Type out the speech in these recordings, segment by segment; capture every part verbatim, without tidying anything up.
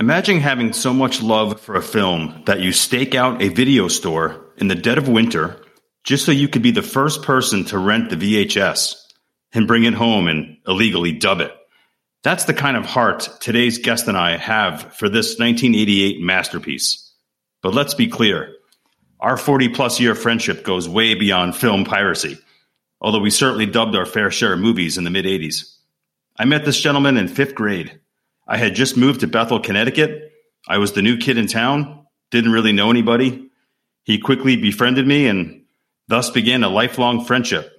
Imagine having so much love for a film that you stake out a video store in the dead of winter just so you could be the first person to rent the V H S and bring it home and illegally dub it. That's the kind of heart today's guest and I have for this nineteen eighty-eight masterpiece. But let's be clear, our forty-plus year friendship goes way beyond film piracy, although we certainly dubbed our fair share of movies in the mid-eighties. I met this gentleman in fifth grade. I had just moved to Bethel, Connecticut. I was the new kid in town, didn't really know anybody. He quickly befriended me and thus began a lifelong friendship.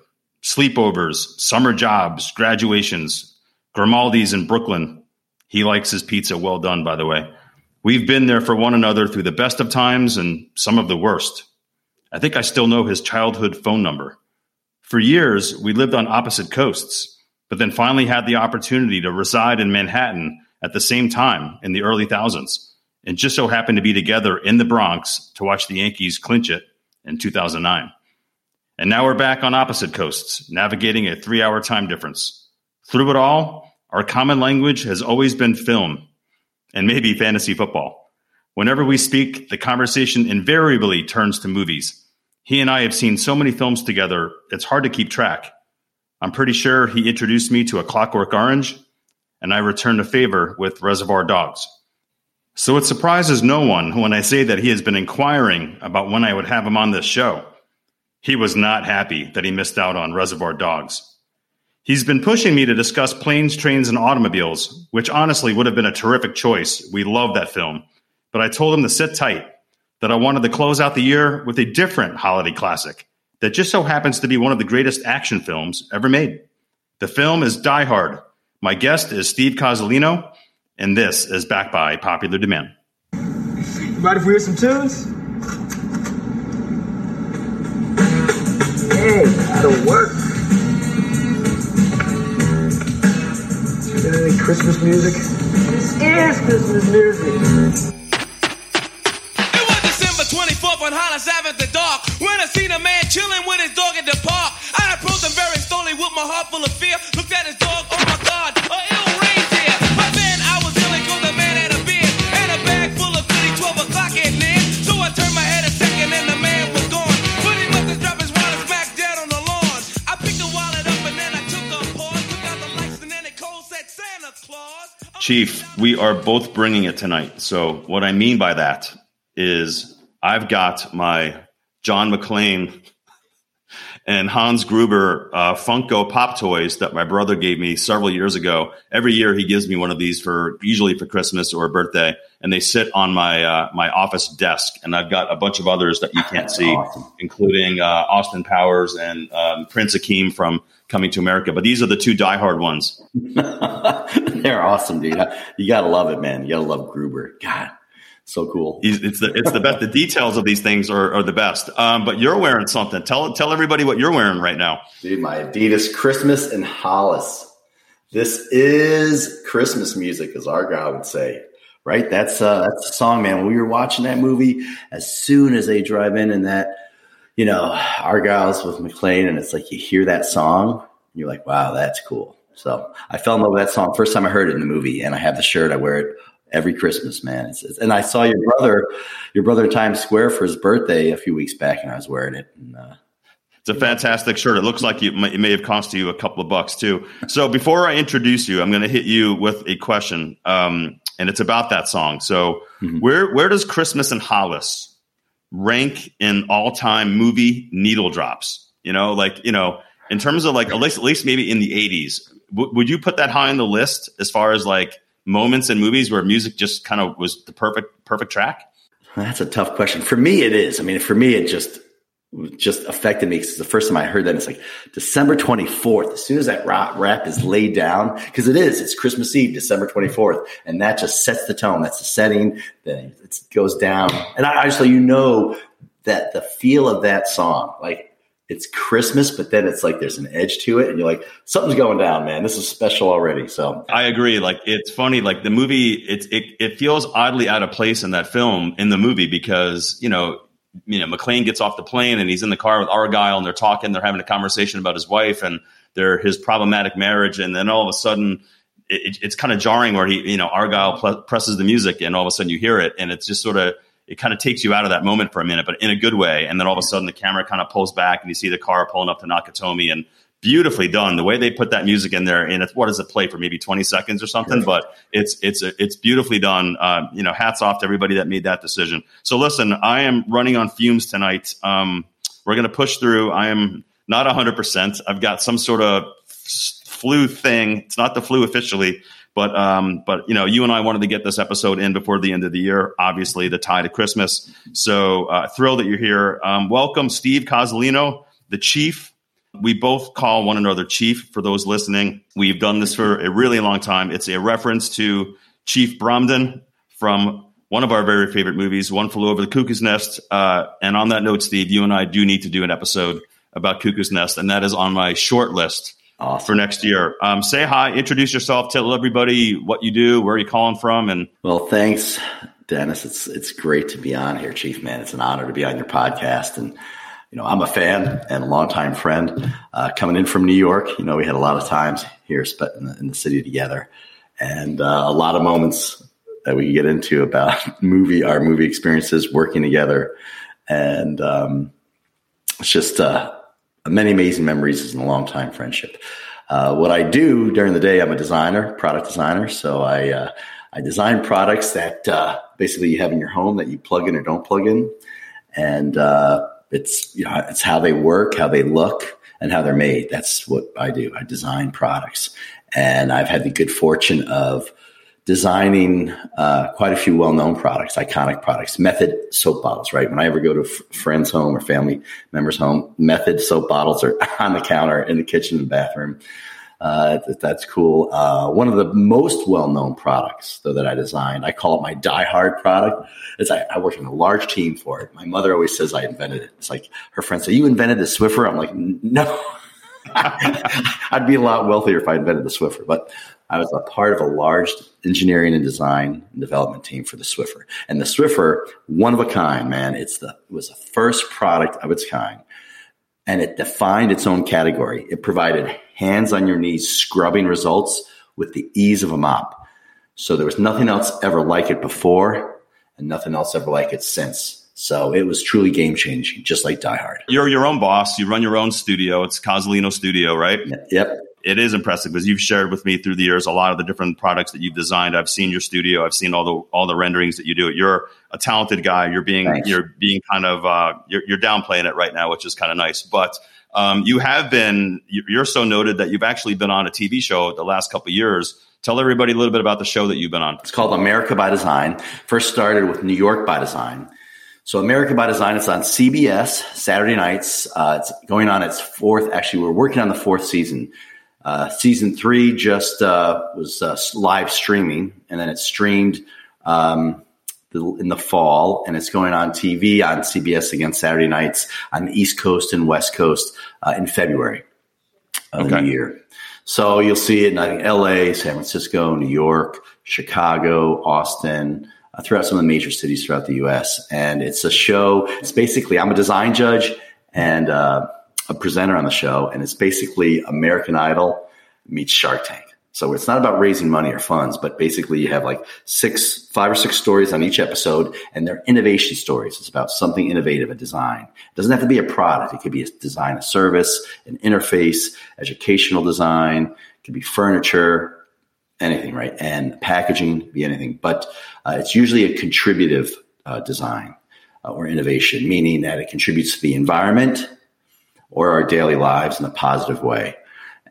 Sleepovers, summer jobs, graduations, Grimaldi's in Brooklyn. He likes his pizza well done, by the way. We've been there for one another through the best of times and some of the worst. I think I still know his childhood phone number. For years, we lived on opposite coasts, but then finally had the opportunity to reside in Manhattan at the same time in the early thousands, and just so happened to be together in the Bronx to watch the Yankees clinch it in two thousand nine. And now we're back on opposite coasts, navigating a three-hour time difference. Through it all, our common language has always been film, and maybe fantasy football. Whenever we speak, the conversation invariably turns to movies. He and I have seen so many films together, it's hard to keep track. I'm pretty sure he introduced me to A Clockwork Orange, and I returned a favor with Reservoir Dogs. So it surprises no one when I say that he has been inquiring about when I would have him on this show. He was not happy that he missed out on Reservoir Dogs. He's been pushing me to discuss Planes, Trains, and Automobiles, which honestly would have been a terrific choice. We love that film. But I told him to sit tight, that I wanted to close out the year with a different holiday classic that just so happens to be one of the greatest action films ever made. The film is Die Hard. My guest is Steve Cozzolino, and this is Back by Popular Demand. You ready if we hear some tunes? Hey, that'll work. Is there any Christmas music? This is Christmas music. It was December twenty-fourth on Hollis Avenue, the dark, when I seen a man chilling with his dog in the park. I approached him very slowly with my heart full of fear, looked at his dog, oh my God, a ill reindeer. But then I was ill and cold, the man had a beard, and a bag full of goodies, twelve o'clock at noon. So I turned my head a second and the man was gone. But he must have dropped his wallet smack dead on the lawn. I picked the wallet up and then I took a pause, took out the lights and then it cold said Santa Claus. Chief, we are both bringing it tonight. So what I mean by that is I've got my John McClane and Hans Gruber uh, Funko Pop toys that my brother gave me several years ago. Every year he gives me one of these for usually for Christmas or a birthday, and they sit on my uh, my office desk. And I've got a bunch of others that you can't see, awesome, including uh, Austin Powers and um, Prince Akeem from Coming to America. But these are the two Die Hard ones. They're awesome, dude. You gotta love it, man. You gotta love Gruber. God. So cool. It's the it's the best. The details of these things are, are the best. Um, but you're wearing something. Tell tell everybody what you're wearing right now. Dude, my Adidas Christmas in Hollis. This is Christmas music, as our guy would say. Right? That's uh, that's the song, man. When we were watching that movie, as soon as they drive in and that, you know, Argyle's with McClane, and it's like you hear that song, and you're like, wow, that's cool. So I fell in love with that song first time I heard it in the movie, and I have the shirt. I wear it every Christmas, man. It's, it's, and I saw your brother, your brother in Times Square for his birthday a few weeks back, and I was wearing it. And, uh, it's a fantastic shirt. It looks like you, it may have cost you a couple of bucks too. So before I introduce you, I'm going to hit you with a question, um, and it's about that song. So mm-hmm. where where does Christmas in Hollis rank in all time movie needle drops? You know, like you know, in terms of like at least, at least maybe in the eighties, w- would you put that high on the list as far as like moments in movies where music just kind of was the perfect, perfect track? That's a tough question. For me, it is. I mean, for me, it just, just affected me because the first time I heard that, it's like December twenty-fourth. As soon as that rap, rap is laid down, because it is, it's Christmas Eve, December twenty-fourth. And that just sets the tone. That's the setting. Then it goes down. And I, I just, so you know that the feel of that song, like, it's Christmas, but then it's like there's an edge to it. And you're like, something's going down, man. This is special already. So I agree. Like, it's funny. Like the movie, it's, it, it feels oddly out of place in that film, in the movie, because, you know, you know, McClane gets off the plane and he's in the car with Argyle and they're talking, they're having a conversation about his wife and their, his problematic marriage. And then all of a sudden it, it's kind of jarring where he, you know, Argyle pl- presses the music and all of a sudden you hear it, and it's just sort of, it kind of takes you out of that moment for a minute, but in a good way. And then all of a sudden the camera kind of pulls back and you see the car pulling up to Nakatomi, and beautifully done. The way they put that music in there, and it's, what does it play for, maybe twenty seconds or something, sure. But it's, it's, it's beautifully done. Um, you know, hats off to everybody that made that decision. So listen, I am running on fumes tonight. Um, we're going to push through. I am not a hundred percent. I've got some sort of flu thing. It's not the flu officially, but, um, but you know, you and I wanted to get this episode in before the end of the year, obviously the tie to Christmas. So, uh, thrilled that you're here. Um, welcome Steve Cozzolino, the Chief. We both call one another Chief for those listening. We've done this for a really long time. It's a reference to Chief Bromden from one of our very favorite movies, One Flew Over the Cuckoo's Nest. Uh, and on that note, Steve, you and I do need to do an episode about Cuckoo's Nest, and that is on my short list awesome. for next year. Um, say hi, introduce yourself, tell everybody what you do, where you're calling from. And well, thanks, Dennis. It's it's great to be on here, Chief, man. It's an honor to be on your podcast. And you know, I'm a fan and a longtime friend uh, coming in from New York. You know, we had a lot of times here spent in the, in the city together, and uh, a lot of moments that we get into about movie, our movie experiences, working together. And um, it's just uh, many amazing memories and a longtime friendship. Uh, what I do during the day, I'm a designer, product designer. So I, uh, I design products that uh, basically you have in your home that you plug in or don't plug in. And, uh, It's you know it's how they work, how they look, and how they're made. That's what I do. I design products, and I've had the good fortune of designing uh, quite a few well-known products, iconic products. Method soap bottles, right? When I ever go to f- friends' home or family members' home, Method soap bottles are on the counter in the kitchen and bathroom. Uh, that's cool. Uh, one of the most well-known products, though, that I designed, I call it my die-hard product. It's I, I worked on a large team for it. My mother always says I invented it. It's like her friends say, "You invented the Swiffer?" I'm like, no. I'd be a lot wealthier if I invented the Swiffer. But I was a part of a large engineering and design and development team for the Swiffer. And the Swiffer, one of a kind, man. It's the it was the first product of its kind. And it defined its own category. It provided hands on your knees scrubbing results with the ease of a mop. So there was nothing else ever like it before, and nothing else ever like it since. So it was truly game changing, just like Die Hard. You're your own boss. You run your own studio. It's Cozzolino Studio, right? Yep. It is impressive because you've shared with me through the years a lot of the different products that you've designed. I've seen your studio. I've seen all the all the renderings that you do. You're a talented guy. You're being Thanks. you're being kind of uh, you're, you're downplaying it right now, which is kind of nice. But um, you have been you're so noted that you've actually been on a T V show the last couple of years. Tell everybody a little bit about the show that you've been on. It's called America by Design. First started with New York by Design. So America by Design, it's on C B S Saturday nights. Uh, it's going on its fourth. Actually, we're working on the fourth season. Uh, season three just uh, was uh, live streaming, and then it streamed um, the, in the fall, and it's going on T V on C B S again Saturday nights on the East Coast and West Coast uh, in February of okay. the new year. So you'll see it in I think, L A, San Francisco, New York, Chicago, Austin, uh, throughout some of the major cities throughout the U S. And it's a show. It's basically I'm a design judge and uh, – a presenter on the show, and it's basically American Idol meets Shark Tank. So it's not about raising money or funds, but basically you have like six, five or six stories on each episode, and they're innovation stories. It's about something innovative, a design. It doesn't have to be a product. It could be a design, a service, an interface, educational design. It could be furniture, anything, right? And packaging could be anything, but uh, it's usually a contributive uh, design uh, or innovation, meaning that it contributes to the environment or our daily lives in a positive way.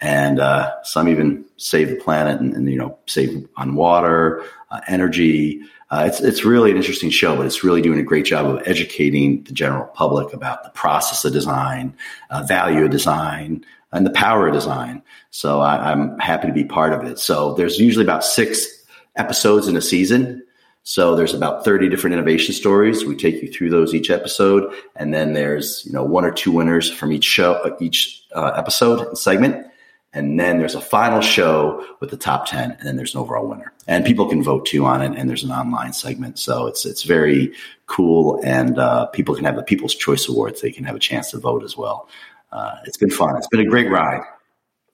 And uh, some even save the planet and, and you know, save on water, uh, energy. Uh, it's it's really an interesting show, but it's really doing a great job of educating the general public about the process of design, uh, value of design, and the power of design. So I, I'm happy to be part of it. So there's usually about six episodes in a season. So there's about thirty different innovation stories. We take you through those each episode. And then there's, you know, one or two winners from each show, each uh, episode and segment. And then there's a final show with the top ten. And then there's an overall winner, and people can vote too on it. And there's an online segment. So it's, it's very cool. And uh, people can have the People's Choice Awards. They can have a chance to vote as well. Uh, it's been fun. It's been a great ride.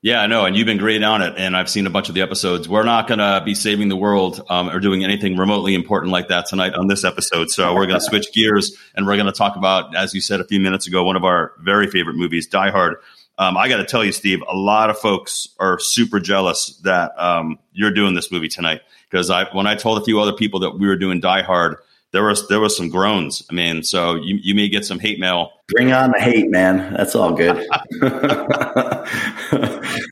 Yeah, I know. And you've been great on it. And I've seen a bunch of the episodes. We're not going to be saving the world um, or doing anything remotely important like that tonight on this episode. So we're going to switch gears and we're going to talk about, as you said a few minutes ago, one of our very favorite movies, Die Hard. Um, I got to tell you, Steve, a lot of folks are super jealous that um, you're doing this movie tonight. Because I, when I told a few other people that we were doing Die Hard, there was there was some groans. I mean, so you, you may get some hate mail. Bring on the hate, man. That's all good.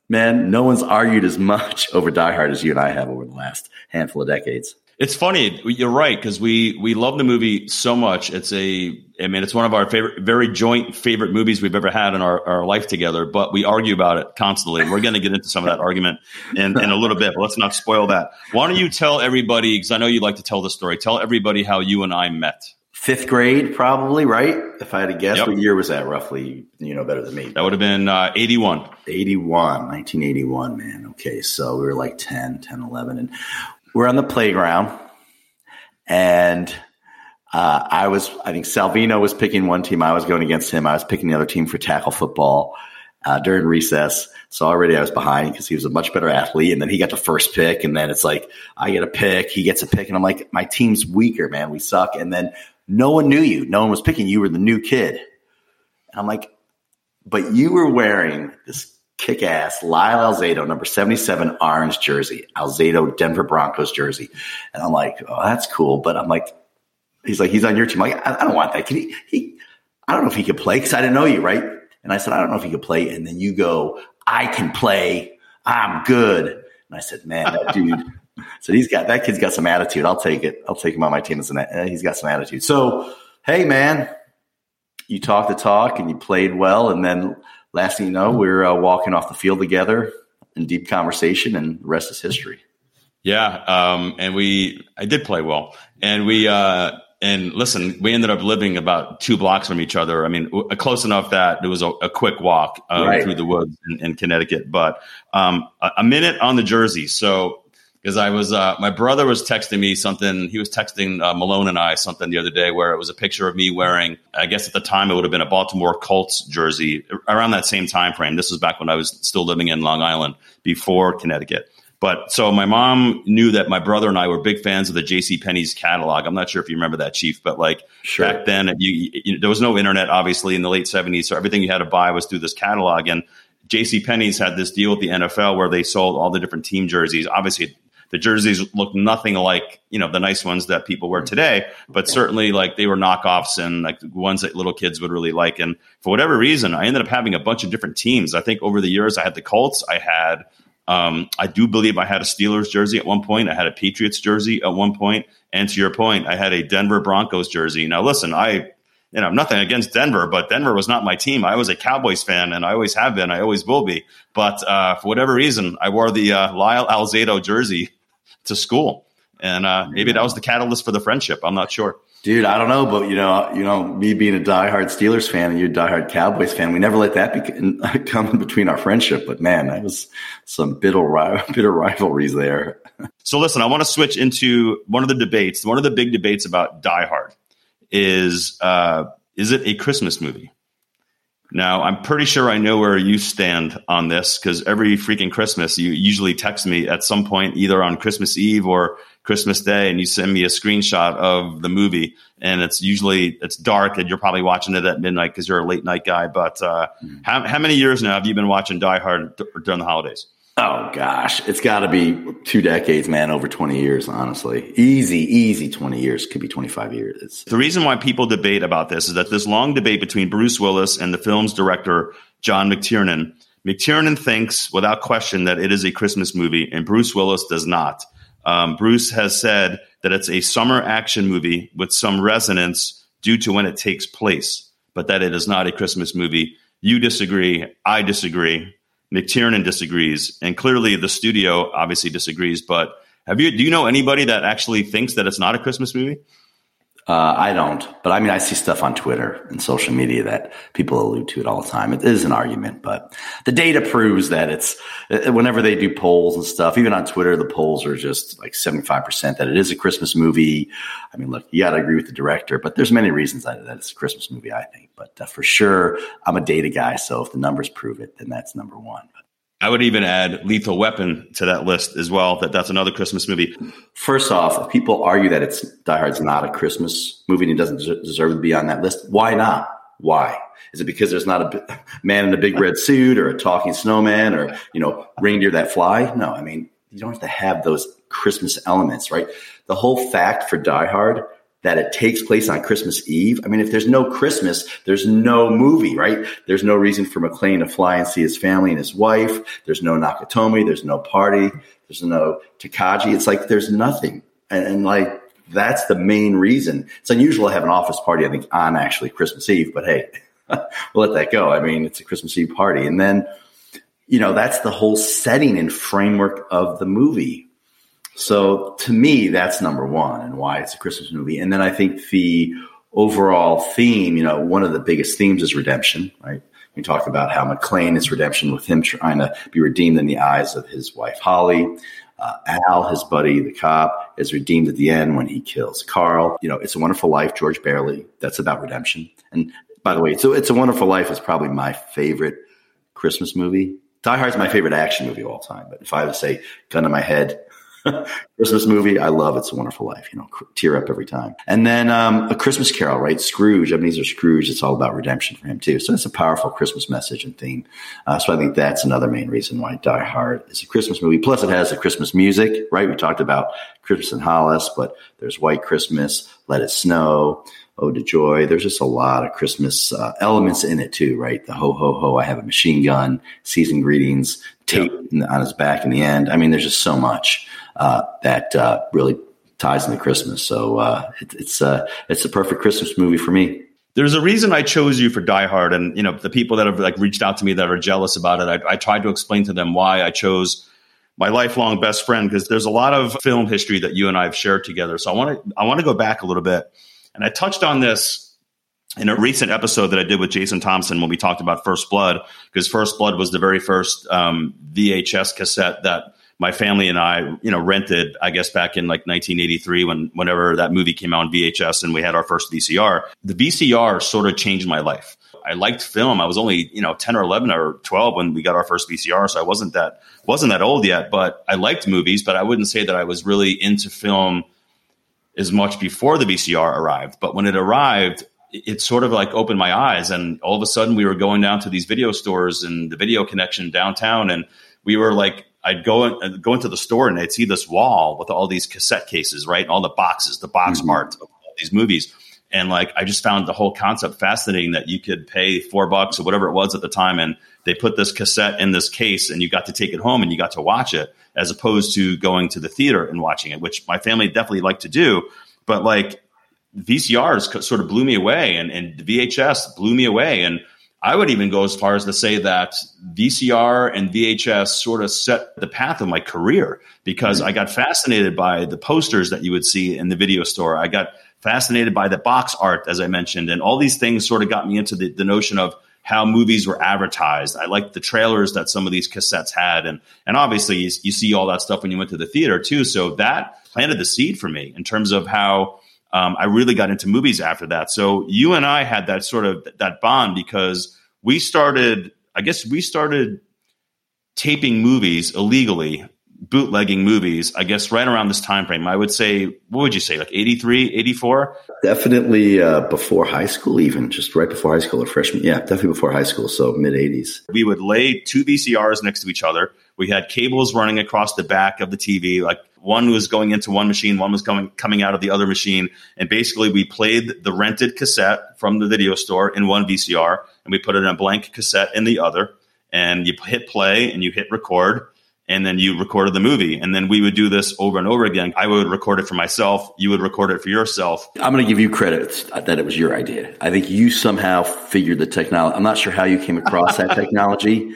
Man, no one's argued as much over Die Hard as you and I have over the last handful of decades. It's funny. You're right, because we, we love the movie so much. It's a, I mean, it's one of our favorite, very joint favorite movies we've ever had in our, our life together, but we argue about it constantly. We're going to get into some of that argument in, in a little bit, but let's not spoil that. Why don't you tell everybody, because I know you like to tell the story, tell everybody how you and I met. Fifth grade, probably, right? If I had to guess, yep. What year was that roughly? You know better than me. That would have been uh, eighty-one. eighty-one, nineteen eighty-one, man. Okay, so we were like ten, ten, eleven, and we're on the playground, and uh, I was, I think Salvino was picking one team. I was going against him. I was picking the other team for tackle football uh, during recess. So already I was behind because he was a much better athlete, and then he got the first pick, and then it's like I get a pick, he gets a pick, and I'm like, my team's weaker, man. We suck, and then no one knew you. No one was picking. You were the new kid. And I'm like, but you were wearing this kick-ass Lyle Alzado, number seventy-seven, orange jersey, Alzado Denver Broncos jersey. And I'm like, oh, that's cool. But I'm like, he's like, he's on your team. I'm like, I, I don't want that. Can he, he, I don't know if he could play because I didn't know you, right? And I said, I don't know if he could play. And then you go, I can play. I'm good. And I said, man, that dude – so he's got, that kid's got some attitude. I'll take it. I'll take him on my team. He's got some attitude. So, hey, man, you talk the talk and you played well. And then last thing you know, we're uh, walking off the field together in deep conversation, and the rest is history. Yeah. Um, and we, I did play well. And we, uh, and listen, we ended up living about two blocks from each other. I mean, w- close enough that it was a, a quick walk um, right. through the woods in, in Connecticut, but um, a, a minute on the jersey. So, because I was, uh, my brother was texting me something. He was texting uh, Malone and I something the other day where it was a picture of me wearing, I guess at the time it would have been a Baltimore Colts jersey around that same time frame. This was back when I was still living in Long Island before Connecticut. But so my mom knew that my brother and I were big fans of the JCPenney's catalog. I'm not sure if you remember that, Chief, but like sure. Back then you, you, there was no internet, obviously, in the late seventies. So everything you had to buy was through this catalog. And JCPenney's had this deal with the N F L where they sold all the different team jerseys. Obviously, the jerseys looked nothing like, you know, the nice ones that people wear today, but certainly like they were knockoffs and like ones that little kids would really like. And for whatever reason, I ended up having a bunch of different teams. I think over the years I had the Colts. I had, um, I do believe I had a Steelers jersey at one point. I had a Patriots jersey at one point. And to your point, I had a Denver Broncos jersey. Now, listen, I, you know, nothing against Denver, but Denver was not my team. I was a Cowboys fan, and I always have been. I always will be. But uh, for whatever reason, I wore the uh, Lyle Alzado jersey to school, and uh, maybe that was the catalyst for the friendship. I'm not sure, dude. I don't know, but you know, you know, me being a diehard Steelers fan and you a diehard Cowboys fan, we never let that be, come in between our friendship. But man, that was some bitter, bitter rivalries there. So listen, I want to switch into one of the debates. One of the big debates about Die Hard is uh, is it a Christmas movie? Now, I'm pretty sure I know where you stand on this because every freaking Christmas, you usually text me at some point, either on Christmas Eve or Christmas Day, and you send me a screenshot of the movie. And it's usually it's dark, and you're probably watching it at midnight because you're a late night guy. But uh, mm-hmm. how, how many years now have you been watching Die Hard th- during the holidays? Oh, gosh. It's got to be two decades, man, over twenty years, honestly. Easy, easy twenty years. Could be twenty-five years. It's- the reason why people debate about this is that this long debate between Bruce Willis and the film's director, John McTiernan. McTiernan thinks, without question, that it is a Christmas movie, and Bruce Willis does not. Um, Bruce has said that it's a summer action movie with some resonance due to when it takes place, but that it is not a Christmas movie. You disagree. I disagree. McTiernan disagrees, and clearly the studio obviously disagrees. But have you? Do you know anybody that actually thinks that it's not a Christmas movie? Uh, I don't, but I mean, I see stuff on Twitter and social media that people allude to it all the time. It is an argument, but the data proves that it's. Whenever they do polls and stuff, even on Twitter, the polls are just like seventy-five percent that it is a Christmas movie. I mean, look, you got to agree with the director, but there's many reasons that it's a Christmas movie, I think. But uh, for sure, I'm a data guy, so if the numbers prove it, then that's number one. I would even add Lethal Weapon to that list as well. That that's another Christmas movie. First off, if people argue that it's Die Hard's not a Christmas movie and it doesn't deserve to be on that list, why not? Why? Is it because there's not a man in a big red suit or a talking snowman or, you know, reindeer that fly? No, I mean, you don't have to have those Christmas elements, right? The whole fact for Die Hard that it takes place on Christmas Eve. I mean, if there's no Christmas, there's no movie, right? There's no reason for McClane to fly and see his family and his wife. There's no Nakatomi. There's no party. There's no Takagi. It's like there's nothing. And, and like that's the main reason. It's unusual to have an office party, I think, on actually Christmas Eve. But hey, we'll let that go. I mean, it's a Christmas Eve party. And then, you know, that's the whole setting and framework of the movie. So to me, that's number one and why it's a Christmas movie. And then I think the overall theme, you know, one of the biggest themes is redemption, right? We talk about how McClane is redemption with him trying to be redeemed in the eyes of his wife, Holly. Uh, Al, his buddy, the cop, is redeemed at the end when he kills Carl. You know, It's a Wonderful Life, George Bailey. That's about redemption. And by the way, so It's a Wonderful Life is probably my favorite Christmas movie. Die Hard is my favorite action movie of all time. But if I would say gun to my head, Christmas movie, I love It's a Wonderful Life, you know, tear up every time. And then um, A Christmas Carol, right? Scrooge, Ebenezer Scrooge, it's all about redemption for him too. So it's a powerful Christmas message and theme. Uh, so I think that's another main reason why Die Hard is a Christmas movie. Plus it has the Christmas music, right? We talked about Christmas in Hollis, but there's White Christmas, Let It Snow, Ode to Joy. There's just a lot of Christmas uh, elements in it too, right? The ho, ho, ho, I have a machine gun, season greetings, tape in the, on his back in the end. I mean, there's just so much uh, that uh, really ties into Christmas. So uh, it, it's uh, it's the perfect Christmas movie for me. There's a reason I chose you for Die Hard. And, you know, the people that have like reached out to me that are jealous about it, I, I tried to explain to them why I chose my lifelong best friend, because there's a lot of film history that you and I have shared together. So I want to I want to go back a little bit. And I touched on this in a recent episode that I did with Jason Thompson when we talked about First Blood, because First Blood was the very first um, V H S cassette that my family and I, you know, rented, I guess, back in like nineteen eighty-three when whenever that movie came out on V H S and we had our first V C R. The V C R sort of changed my life. I liked film. I was only, you know, ten or eleven or twelve when we got our first V C R. So I wasn't that wasn't that old yet, but I liked movies, but I wouldn't say that I was really into film as much before the V C R arrived. But when it arrived, it sort of like opened my eyes. And all of a sudden we were going down to these video stores and the Video Connection downtown. And we were like, I'd go, in, go into the store and I'd see this wall with all these cassette cases, right? And all the boxes, the box mm-hmm. art of all these movies. And like, I just found the whole concept fascinating that you could pay four bucks or whatever it was at the time. And they put this cassette in this case and you got to take it home and you got to watch it, as opposed to going to the theater and watching it, which my family definitely liked to do. But like V C Rs sort of blew me away, and, and V H S blew me away. And I would even go as far as to say that V C R and V H S sort of set the path of my career, because I got fascinated by the posters that you would see in the video store. I got fascinated by the box art, as I mentioned, and all these things sort of got me into the, the notion of how movies were advertised. I liked the trailers that some of these cassettes had. And and obviously you, you see all that stuff when you went to the theater too. So that planted the seed for me in terms of how um, I really got into movies after that. So you and I had that sort of that bond, because we started, I guess we started taping movies illegally, bootlegging movies, I guess, right around this time frame. I would say, what would you say, like eighty-three, eighty-four? Definitely uh, before high school even, just right before high school or freshman. Yeah, definitely before high school, so mid-eighties. We would lay two V C Rs next to each other. We had cables running across the back of the T V. Like one was going into one machine, one was going coming out of the other machine. And basically we played the rented cassette from the video store in one V C R, and we put it in a blank cassette in the other. And you hit play and you hit record. And then you recorded the movie. And then we would do this over and over again. I would record it for myself. You would record it for yourself. I'm going to give you credit that it was your idea. I think you somehow figured the technology. I'm not sure how you came across that technology.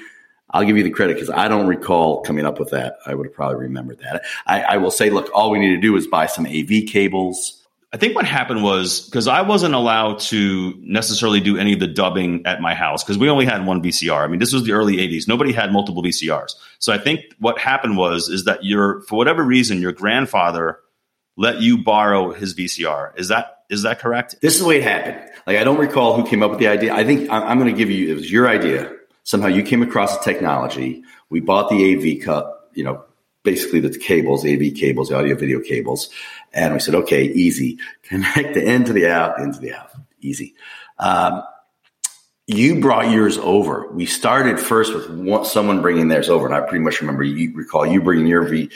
I'll give you the credit because I don't recall coming up with that. I would have probably remembered that. I, I will say, look, all we need to do is buy some A V cables. I think what happened was, because I wasn't allowed to necessarily do any of the dubbing at my house, because we only had one V C R. I mean, this was the early eighties. Nobody had multiple V C Rs. So I think what happened was, is that your, for whatever reason, your grandfather let you borrow his V C R. Is that, is that correct? This is the way it happened. Like, I don't recall who came up with the idea. I think I'm, I'm going to give you, it was your idea. Somehow you came across the technology. We bought the A V cut, you know, basically the cables, A V cables, audio video cables. And we said, okay, easy. Connect the in to the out, in to the out. Easy. Um, you brought yours over. We started first with one, someone bringing theirs over. And I pretty much remember you recall you bringing your V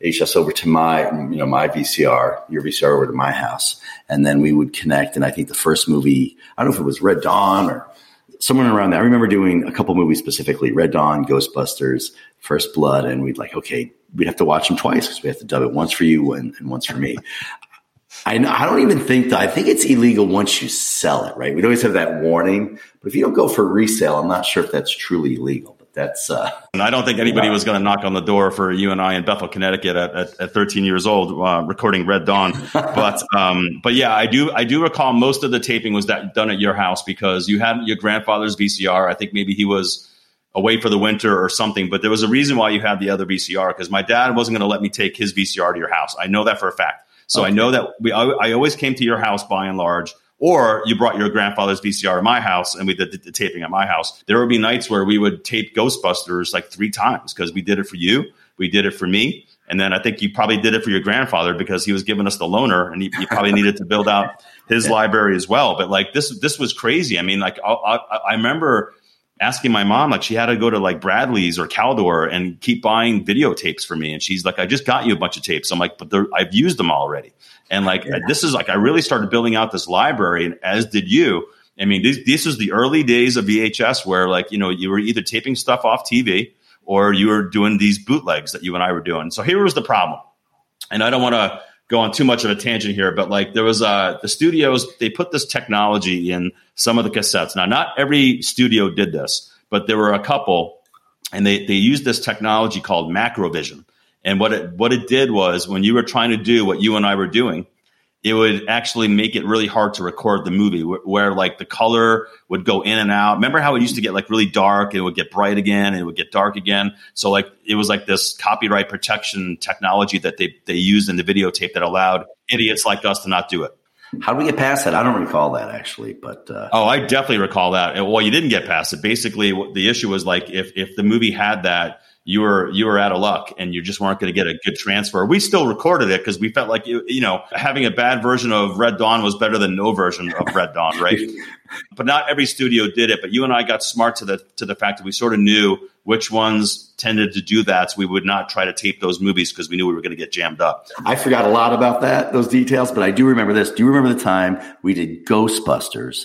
H S over to my, you know, my V C R, your V C R over to my house. And then we would connect. And I think the first movie, I don't know if it was Red Dawn or somewhere around that. I remember doing a couple movies specifically, Red Dawn, Ghostbusters, First Blood. And we'd like, okay, we'd have to watch them twice because we have to dub it once for you and, and once for me. I know, I don't even think that, I think it's illegal once you sell it, right? We'd always have that warning, but if you don't go for resale, I'm not sure if that's truly illegal, but that's, uh, and I don't think anybody uh, was going to knock on the door for you and I in Bethel, Connecticut at, at, at thirteen years old, uh, recording Red Dawn. But, um, but yeah, I do, I do recall most of the taping was that done at your house because you had your grandfather's V C R. I think maybe he was away for the winter or something, but there was a reason why you had the other V C R because my dad wasn't going to let me take his V C R to your house. I know that for a fact. So okay. I know that we. I, I always came to your house by and large, or you brought your grandfather's V C R to my house and we did the, the taping at my house. There would be nights where we would tape Ghostbusters like three times because we did it for you, we did it for me, and then I think you probably did it for your grandfather because he was giving us the loaner and he, he probably needed to build out his yeah. library as well. But like this, this was crazy. I mean, like I, I, I remember asking my mom, like she had to go to like Bradley's or Caldor and keep buying videotapes for me. And she's like, I just got you a bunch of tapes. I'm like, but I've used them already. And like, yeah. this is like, I really started building out this library and as did you. I mean, this, this is the early days of V H S where like, you know, you were either taping stuff off T V or you were doing these bootlegs that you and I were doing. So here was the problem. And I don't want to go on too much of a tangent here, but like there was uh, the studios, they put this technology in some of the cassettes. Now, not every studio did this, but there were a couple and they, they used this technology called Macrovision. And what it, what it did was when you were trying to do what you and I were doing, it would actually make it really hard to record the movie where, where like the color would go in and out. Remember how it used to get like really dark and it would get bright again and it would get dark again. So like it was like this copyright protection technology that they, they used in the videotape that allowed idiots like us to not do it. How do we get past that? I don't recall that actually, but uh, oh, I definitely recall that. Well, you didn't get past it. Basically the issue was like if, if the movie had that, you were you were out of luck and you just weren't going to get a good transfer. We still recorded it because we felt like, you, you know, having a bad version of Red Dawn was better than no version of Red Dawn, right? But not every studio did it. But you and I got smart to the to the fact that we sort of knew which ones tended to do that. So we would not try to tape those movies because we knew we were going to get jammed up. I forgot a lot about that, those details, but I do remember this. Do you remember the time we did Ghostbusters?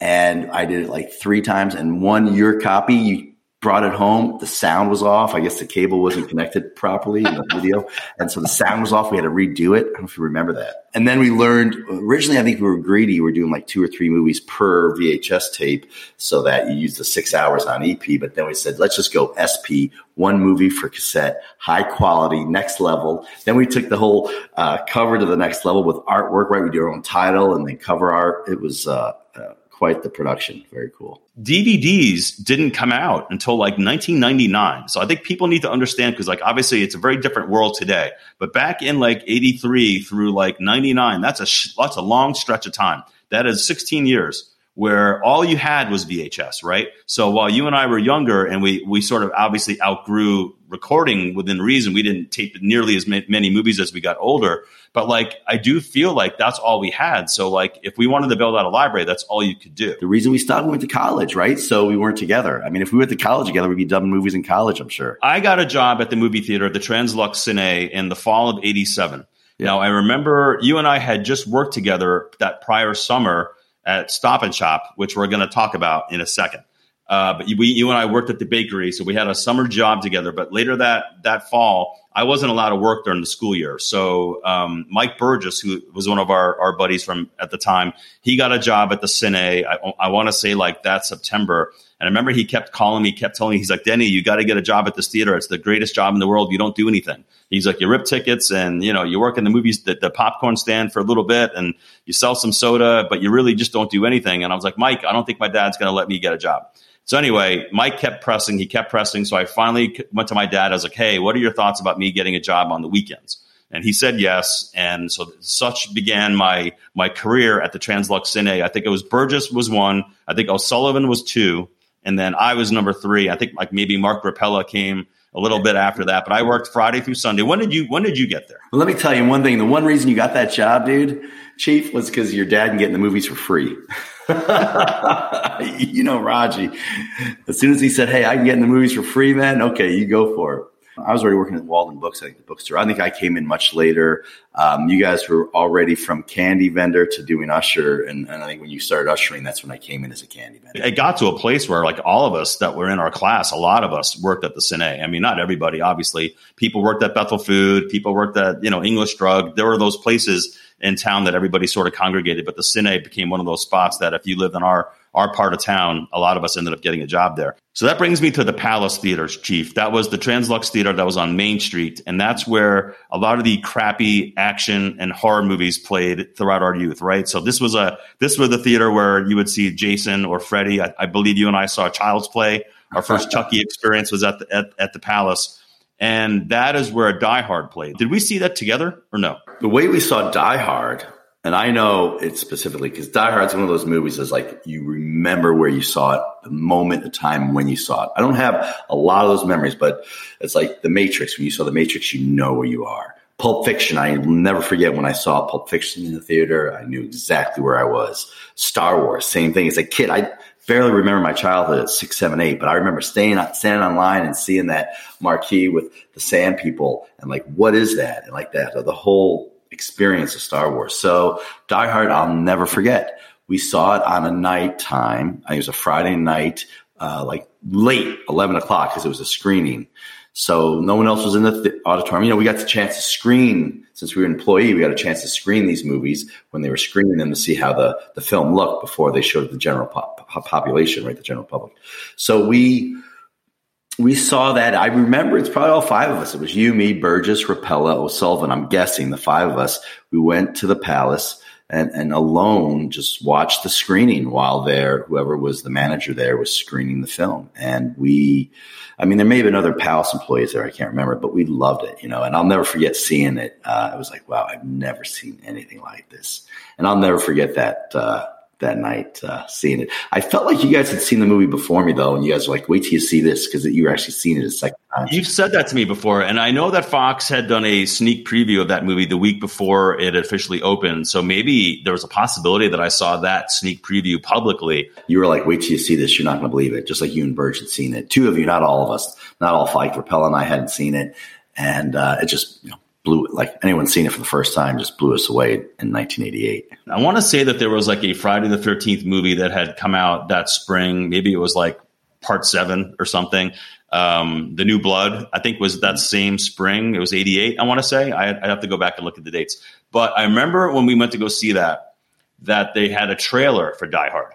And I did it like three times and one your copy, you brought it home. The sound was off. I guess the cable wasn't connected properly in the video. And so the sound was off. We had to redo it. I don't know if you remember that. And then we learned originally, I think we were greedy. We were doing like two or three movies per V H S tape so that you used the six hours on E P. But then we said, let's just go S P, one movie for cassette, high quality, next level. Then we took the whole uh, cover to the next level with artwork, right? We do our own title and then cover art. It was, uh, uh quite the production. Very cool. D V Ds didn't come out until like nineteen ninety-nine. So I think people need to understand because like obviously it's a very different world today. But back in like eighty-three through like ninety-nine, that's a sh- that's a long stretch of time. That is sixteen years where all you had was V H S, right? So while you and I were younger and we we sort of obviously outgrew recording within reason, we didn't tape nearly as many movies as we got older. But like, I do feel like that's all we had. So like, if we wanted to build out a library, that's all you could do. The reason we stopped, we went to college, right? So we weren't together. I mean, if we went to college together, we'd be dubbing movies in college, I'm sure. I got a job at the movie theater, the Translux Cine, in the fall of eighty-seven. Yeah. Now, I remember you and I had just worked together that prior summer at Stop and Shop, which we're going to talk about in a second. Uh, but we, you and I worked at the bakery, so we had a summer job together. But later that that fall, I wasn't allowed to work during the school year. So um, Mike Burgess, who was one of our, our buddies from at the time, he got a job at the Cine. I, I want to say like that September. And I remember he kept calling me, kept telling me, he's like, Denny, you got to get a job at this theater. It's the greatest job in the world. You don't do anything. He's like, you rip tickets and, you know, you work in the movies, the, the popcorn stand for a little bit and you sell some soda, but you really just don't do anything. And I was like, Mike, I don't think my dad's going to let me get a job. So anyway, Mike kept pressing. He kept pressing. So I finally went to my dad. I was like, hey, what are your thoughts about me getting a job on the weekends? And he said yes. And so such began my my career at the Translux Cine. I think it was Burgess was one. I think O'Sullivan was two. And then I was number three. I think like maybe Mark Rapella came a little bit after that, but I worked Friday through Sunday. When did you, when did you get there? Well, let me tell you one thing. The one reason you got that job, dude, Chief, was because your dad can get in the movies for free. You know, Raji, as soon as he said, hey, I can get in the movies for free, man. Okay. You go for it. I was already working at Walden Books, I think the bookstore. I think I came in much later. Um, you guys were already from candy vendor to doing usher. And, and I think when you started ushering, that's when I came in as a candy vendor. It got to a place where like all of us that were in our class, a lot of us worked at the Cine. I mean, not everybody, obviously. People worked at Bethel Food. People worked at, you know, English Drug. There were those places in town that everybody sort of congregated. But the Cine became one of those spots that if you lived in our our part of town, a lot of us ended up getting a job there. So that brings me to the Palace Theaters, Chief. That was the Translux Theater that was on Main Street. And that's where a lot of the crappy action and horror movies played throughout our youth, right? So this was a this was the theater where you would see Jason or Freddy. I, I believe you and I saw Child's Play. Our first Chucky experience was at the, at, at the Palace. And that is where Die Hard played. Did we see that together or no? The way we saw Die Hard... And I know it specifically because Die Hard's one of those movies that's like you remember where you saw it, the moment, the time when you saw it. I don't have a lot of those memories, but it's like The Matrix. When you saw The Matrix, you know where you are. Pulp Fiction, I will never forget when I saw Pulp Fiction in the theater. I knew exactly where I was. Star Wars, same thing. As a kid, I barely remember my childhood at six, seven, eight, but I remember staying standing online and seeing that marquee with the sand people and like, what is that? And like that, the whole experience of Star Wars. So Die Hard, I'll never forget. We saw it on a night time. I think it was a Friday night, uh, like late, eleven o'clock, because it was a screening. So no one else was in the th- auditorium. You know, we got the chance to screen, since we were an employee, we got a chance to screen these movies when they were screening them to see how the, the film looked before they showed the general pop- population, right, the general public. So we... We saw that. I remember it's probably all five of us. It was you, me, Burgess, Rapella, O'Sullivan. I'm guessing the five of us. We went to the Palace and, and alone just watched the screening while there, whoever was the manager there was screening the film. And we, I mean, there may have been other Palace employees there. I can't remember, but we loved it, you know, and I'll never forget seeing it. Uh, I was like, wow, I've never seen anything like this. And I'll never forget that, uh, that night, uh, seeing it. I felt like you guys had seen the movie before me though. And you guys were like, wait till you see this. Cause you were actually seeing it a second time. You've said that to me before. And I know that Fox had done a sneak preview of that movie the week before it officially opened. So maybe there was a possibility that I saw that sneak preview publicly. You were like, wait till you see this. You're not going to believe it. Just like you and Birch had seen it. Two of you, not all of us, not all five, Rapella and I hadn't seen it. And, uh, it just, you know, blew, like anyone seen it for the first time, just blew us away in nineteen eighty-eight. I want to say that there was like a Friday the thirteenth movie that had come out that spring. Maybe it was like part seven or something. Um, The New Blood, I think, was that same spring. It was eighty-eight, I want to say. I, I'd have to go back and look at the dates. But I remember when we went to go see that, that they had a trailer for Die Hard.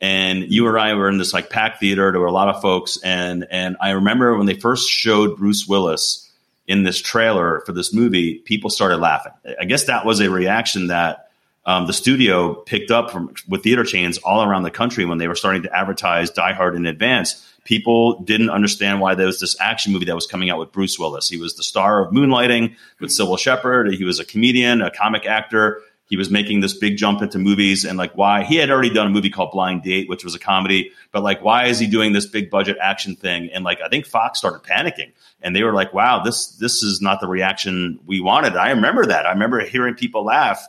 And you and I were in this like packed theater. There were a lot of folks. And, and I remember when they first showed Bruce Willis in this trailer for this movie, people started laughing. I guess that was a reaction that um, the studio picked up from with theater chains all around the country when they were starting to advertise Die Hard in advance. People didn't understand why there was this action movie that was coming out with Bruce Willis. He was the star of Moonlighting with Sybil Shepherd. He was a comedian, a comic actor. He was making this big jump into movies, and like why he had already done a movie called Blind Date, which was a comedy, but like, why is he doing this big budget action thing? And like, I think Fox started panicking and they were like, wow, this, this is not the reaction we wanted. I remember that. I remember hearing people laugh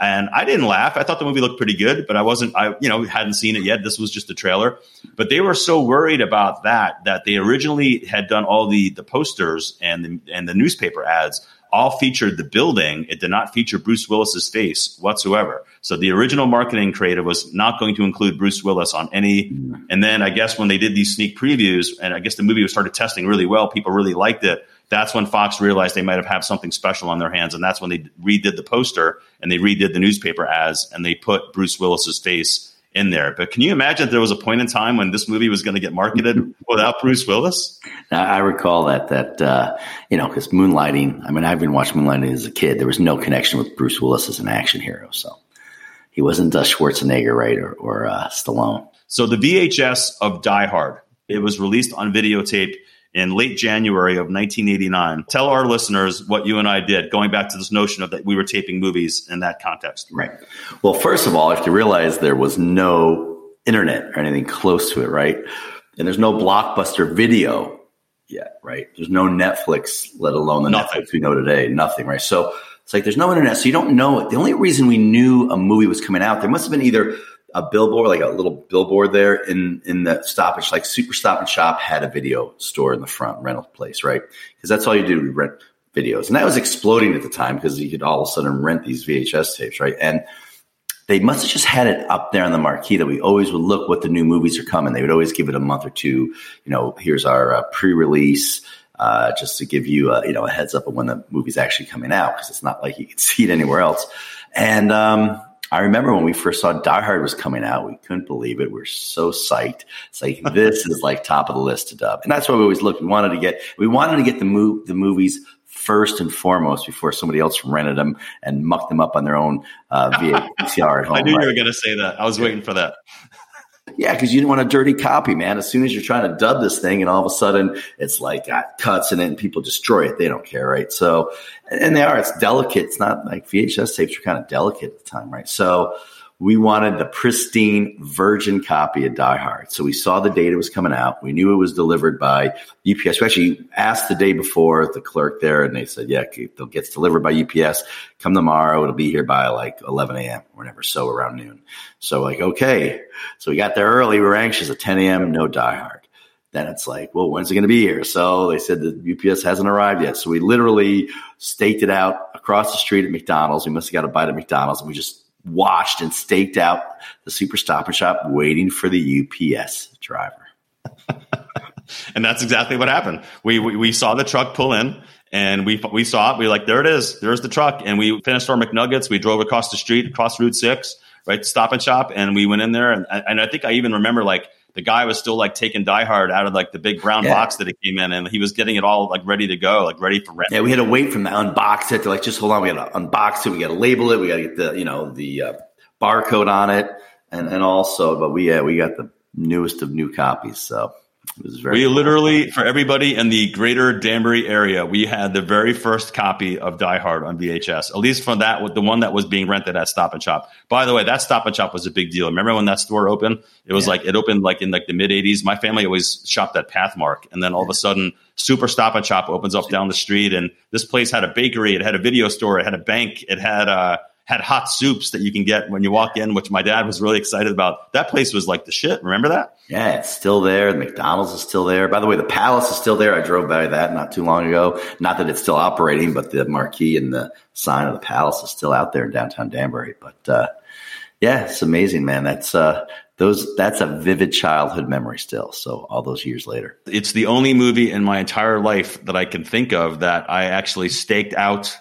and I didn't laugh. I thought the movie looked pretty good, but I wasn't, I, you know, hadn't seen it yet. This was just a trailer, but they were so worried about that, that they originally had done all the, the posters and the, and the newspaper ads all featured the building. It did not feature Bruce Willis's face whatsoever. So the original marketing creative was not going to include Bruce Willis on any. And then I guess when they did these sneak previews, and I guess the movie was started testing really well, people really liked it. That's when Fox realized they might have had something special on their hands. And that's when they redid the poster and they redid the newspaper ads and they put Bruce Willis's face in there. But can you imagine if there was a point in time when this movie was going to get marketed without Bruce Willis? I recall that, that, uh, you know, because Moonlighting, I mean, I've been watching Moonlighting as a kid. There was no connection with Bruce Willis as an action hero. So he wasn't uh, Schwarzenegger, right, or, or uh, Stallone. So the V H S of Die Hard, it was released on videotape in late January of nineteen eighty-nine. Tell our listeners what you and I did, going back to this notion of that we were taping movies in that context. Right. Well, first of all, I have to realize there was no internet or anything close to it, right? And there's no Blockbuster Video yet, right? There's no Netflix, let alone the nothing. Netflix we know today. Nothing, right? So it's like there's no internet, so you don't know it. The only reason we knew a movie was coming out, there must have been either a billboard, like a little billboard there in, in the stoppage, like Super Stop and Shop had a video store in the front rental place, right? Because that's all you do, rent videos. And that was exploding at the time because you could all of a sudden rent these V H S tapes, right? And they must have just had it up there on the marquee that we always would look what the new movies are coming. They would always give it a month or two. You know, here's our uh, pre-release uh, just to give you a, you know, a heads up of when the movie's actually coming out because it's not like you could see it anywhere else. And um, I remember when we first saw Die Hard was coming out, we couldn't believe it. We were so psyched. It's like, this is like top of the list to dub. And that's why we always looked. We wanted to get, we wanted to get the move, the movies first and foremost before somebody else rented them and mucked them up on their own uh, V C R at home. I knew right? You were going to say that. I was waiting for that. Yeah, because you didn't want a dirty copy, man. As soon as you're trying to dub this thing and all of a sudden it's like got cuts in it and people destroy it. They don't care, right? So, and they are. It's delicate. It's not like V H S tapes were kind of delicate at the time, right? So we wanted the pristine virgin copy of Die Hard. So we saw the date it was coming out. We knew it was delivered by U P S. We actually asked the day before the clerk there, and they said, yeah, it gets delivered by U P S. Come tomorrow. It'll be here by like eleven a.m. or whatever, so around noon. So like, okay. So we got there early. We were anxious at ten a.m., no Die Hard. Then it's like, well, when's it going to be here? So they said the U P S hasn't arrived yet. So we literally staked it out across the street at McDonald's. We must have got a bite at McDonald's, and we just watched and staked out the Super Stop and Shop waiting for the U P S driver. And that's exactly what happened. We, we we saw the truck pull in and we we saw it. We were like, there it is. There's the truck. And we finished our McNuggets. We drove across the street, across Route six, right to Stop and Shop. And we went in there. And, and I think I even remember like the guy was still like taking Die Hard out of like the big brown yeah. box that it came in, and he was getting it all like ready to go, like ready for rent. Yeah, we had to wait from the unbox it to like, just hold on. We got to unbox it. We got to label it. We got to get the, you know, the uh, barcode on it. And, and also, but we, uh, we got the newest of new copies. So it was very, we cool. Literally for everybody in the greater Danbury area, we had the very first copy of Die Hard on V H S, at least from that, with the one that was being rented at Stop and Shop. By the way, that Stop and Shop was a big deal. Remember when that store opened? It was yeah. like, it opened like in like the mid eighties. My family always shopped at Pathmark. And then all of a sudden Super Stop and Shop opens up down the street. And this place had a bakery. It had a video store. It had a bank. It had a, uh, had hot soups that you can get when you walk in, which my dad was really excited about. That place was like the shit. Remember that? Yeah, it's still there. The McDonald's is still there. By the way, the Palace is still there. I drove by that not too long ago. Not that it's still operating, but the marquee and the sign of the Palace is still out there in downtown Danbury. But uh, yeah, it's amazing, man. That's uh, those. That's a vivid childhood memory still. So all those years later. It's the only movie in my entire life that I can think of that I actually staked out,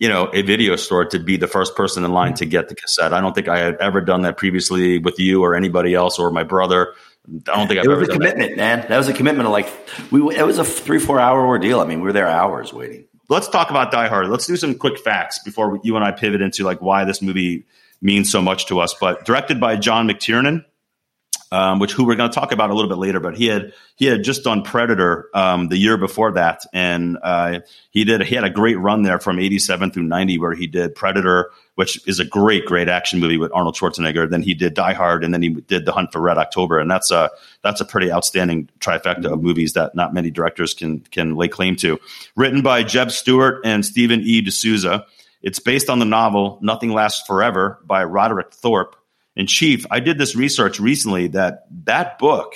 you know, a video store to be the first person in line to get the cassette. I don't think I had ever done that previously with you or anybody else or my brother. I don't think I've ever done that. It was a commitment, man. That was a commitment of like, we, it was a three, four hour ordeal. I mean, we were there hours waiting. Let's talk about Die Hard. Let's do some quick facts before you and I pivot into like why this movie means so much to us. But directed by John McTiernan, um, which who we're going to talk about a little bit later, but he had, he had just done Predator, um, the year before that. And, uh, he did, he had a great run there from eighty-seven through ninety where he did Predator, which is a great, great action movie with Arnold Schwarzenegger. Then he did Die Hard, and then he did The Hunt for Red October. And that's a, that's a pretty outstanding trifecta mm-hmm. of movies that not many directors can, can lay claim to. Written by Jeb Stuart and Stephen E. D'Souza. It's based on the novel Nothing Lasts Forever by Roderick Thorpe. And Chief, I did this research recently that that book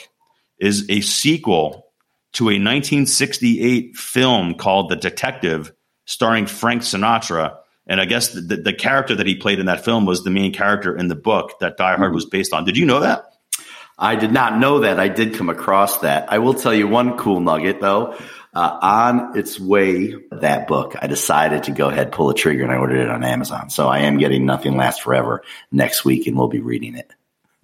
is a sequel to a nineteen sixty-eight film called The Detective, starring Frank Sinatra. And I guess the, the, the character that he played in that film was the main character in the book that Die Hard was based on. Did you know that? I did not know that. I did come across that. I will tell you one cool nugget, though. Uh, on its way, that book, I decided to go ahead, pull the trigger, and I ordered it on Amazon. So I am getting Nothing Lasts Forever next week, and we'll be reading it.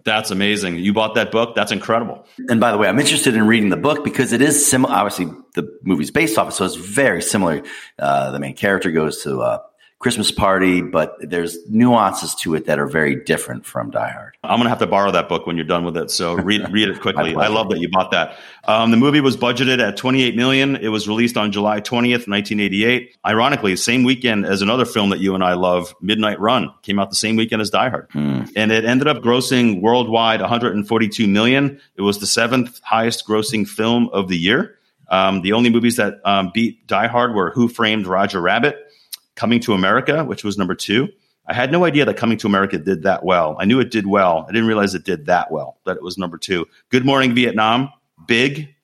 That's amazing. You bought that book. That's incredible. And by the way, I'm interested in reading the book because it is similar. Obviously, the movie's based off it, so it's very similar. Uh, the main character goes to uh, Christmas Party, but there's nuances to it that are very different from Die Hard. I'm going to have to borrow that book when you're done with it. So read read it quickly. I love that you bought that. Um, the movie was budgeted at twenty-eight million dollars. It was released on July twentieth, nineteen eighty-eight. Ironically, same weekend as another film that you and I love, Midnight Run, came out the same weekend as Die Hard. Hmm. And it ended up grossing worldwide one hundred forty-two million dollars. It was the seventh highest grossing film of the year. Um, the only movies that um, beat Die Hard were Who Framed Roger Rabbit, Coming to America, which was number two. I had no idea that Coming to America did that well. I knew it did well. I didn't realize it did that well, that it was number two. Good Morning Vietnam, Big,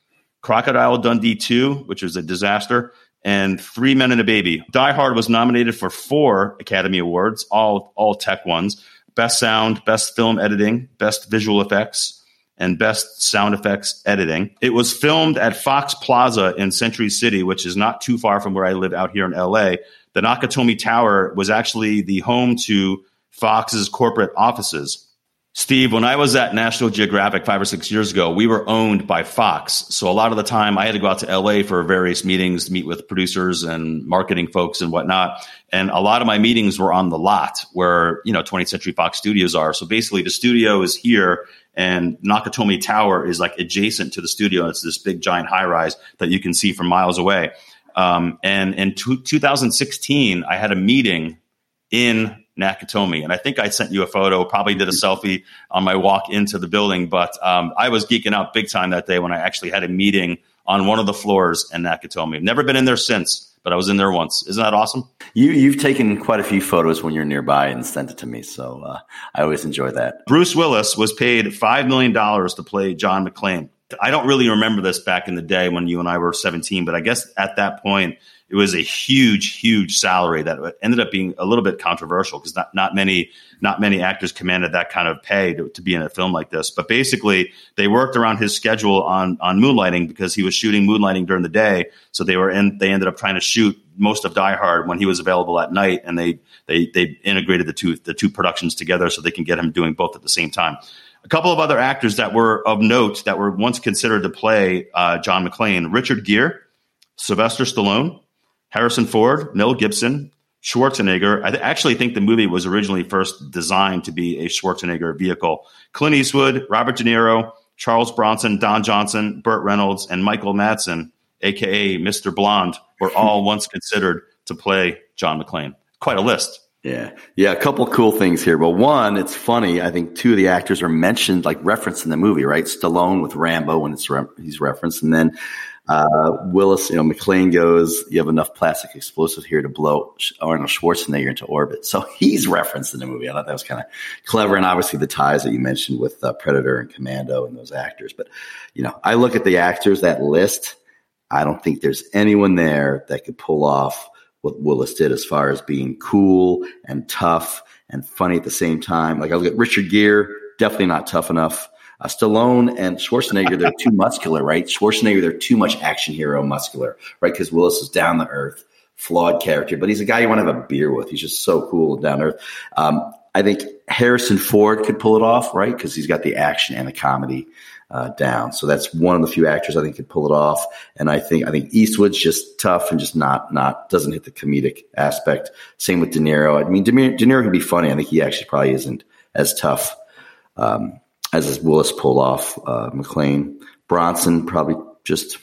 Crocodile Dundee two, which was a disaster, and Three Men and a Baby. Die Hard was nominated for four Academy Awards, all all tech ones. Best Sound, Best Film Editing, Best Visual Effects, and Best Sound Effects Editing. It was filmed at Fox Plaza in Century City, which is not too far from where I live out here in L A. The Nakatomi Tower was actually the home to Fox's corporate offices. Steve, when I was at National Geographic five or six years ago, we were owned by Fox. So a lot of the time I had to go out to L A for various meetings to meet with producers and marketing folks and whatnot. And a lot of my meetings were on the lot where, you know, twentieth Century Fox studios are. So basically the studio is here and Nakatomi Tower is like adjacent to the studio. It's this big giant high rise that you can see from miles away. Um, and in t- two thousand sixteen, I had a meeting in Nakatomi. And I think I sent you a photo, probably did a selfie on my walk into the building. But um, I was geeking out big time that day when I actually had a meeting on one of the floors in Nakatomi. I've never been in there since, but I was in there once. Isn't that awesome? You, you've taken quite a few photos when you're nearby and sent it to me. So uh, I always enjoy that. Bruce Willis was paid five million dollars to play John McClane. I don't really remember this back in the day when you and I were seventeen, but I guess at that point, it was a huge, huge salary that ended up being a little bit controversial because not, not many not many actors commanded that kind of pay to, to be in a film like this. But basically, they worked around his schedule on on Moonlighting because he was shooting Moonlighting during the day. So they were in, they ended up trying to shoot most of Die Hard when he was available at night, and they they they integrated the two the two productions together so they can get him doing both at the same time. A couple of other actors that were of note that were once considered to play uh, John McClane: Richard Gere, Sylvester Stallone, Harrison Ford, Mel Gibson, Schwarzenegger. I th- actually think the movie was originally first designed to be a Schwarzenegger vehicle. Clint Eastwood, Robert De Niro, Charles Bronson, Don Johnson, Burt Reynolds, and Michael Madsen, a k a. Mister Blonde, were all once considered to play John McClane. Quite a list. Yeah. Yeah. A couple cool things here. But one, it's funny. I think two of the actors are mentioned, like referenced in the movie, right? Stallone with Rambo when it's re- he's referenced. And then uh, Willis, you know, McClane goes, you have enough plastic explosive here to blow Arnold Schwarzenegger into orbit. So he's referenced in the movie. I thought that was kind of clever. And obviously the ties that you mentioned with uh, Predator and Commando and those actors. But, you know, I look at the actors, that list. I don't think there's anyone there that could pull off what Willis did as far as being cool and tough and funny at the same time. Like I look at Richard Gere, definitely not tough enough. Uh, Stallone and Schwarzenegger, they're too muscular, right? Schwarzenegger, they're too much action hero muscular, right? Because Willis is down to earth, flawed character, but he's a guy you want to have a beer with. He's just so cool and down to earth. Um, I think Harrison Ford could pull it off, right? Because he's got the action and the comedy uh, down. So that's one of the few actors I think could pull it off. And I think I think Eastwood's just tough and just not not doesn't hit the comedic aspect. Same with De Niro. I mean, De Niro can be funny. I think he actually probably isn't as tough um, as Willis pulled off uh, McClane. Bronson probably just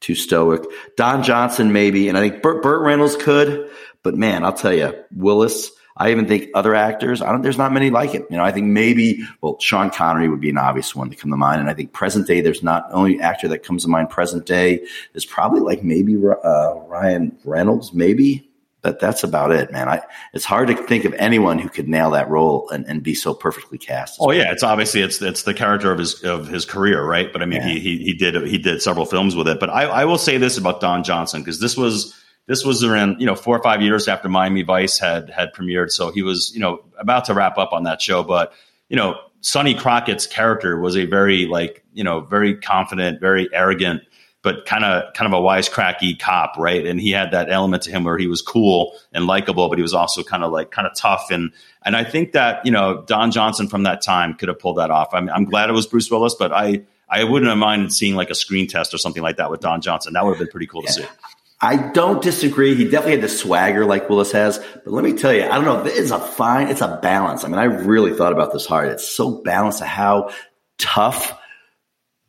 too stoic. Don Johnson maybe, and I think Burt, Burt Reynolds could. But man, I'll tell you, Willis. I even think other actors, I don't, there's not many like it. You know, I think maybe, well, Sean Connery would be an obvious one to come to mind. And I think present day, there's not only actor that comes to mind present day is probably like maybe uh, Ryan Reynolds, maybe, but that's about it, man. I, it's hard to think of anyone who could nail that role and, and be so perfectly cast. Oh yeah. It's obviously it's, it's the character of his, of his career. Right. But I mean, yeah. he, he, he did, he did several films with it, but I, I will say this about Don Johnson, because this was, This was around, you know, four or five years after Miami Vice had had premiered. So he was, you know, about to wrap up on that show. But, you know, Sonny Crockett's character was a very like, you know, very confident, very arrogant, but kind of kind of a wisecracky cop. Right. And he had that element to him where he was cool and likable, but he was also kind of like kind of tough. And and I think that, you know, Don Johnson from that time could have pulled that off. I mean, I'm glad it was Bruce Willis, but I I wouldn't have minded seeing like a screen test or something like that with Don Johnson. That would have been pretty cool yeah. to see. I don't disagree. He definitely had the swagger like Willis has. But let me tell you, I don't know. It's a fine, it's a balance. I mean, I really thought about this hard. It's so balanced to how tough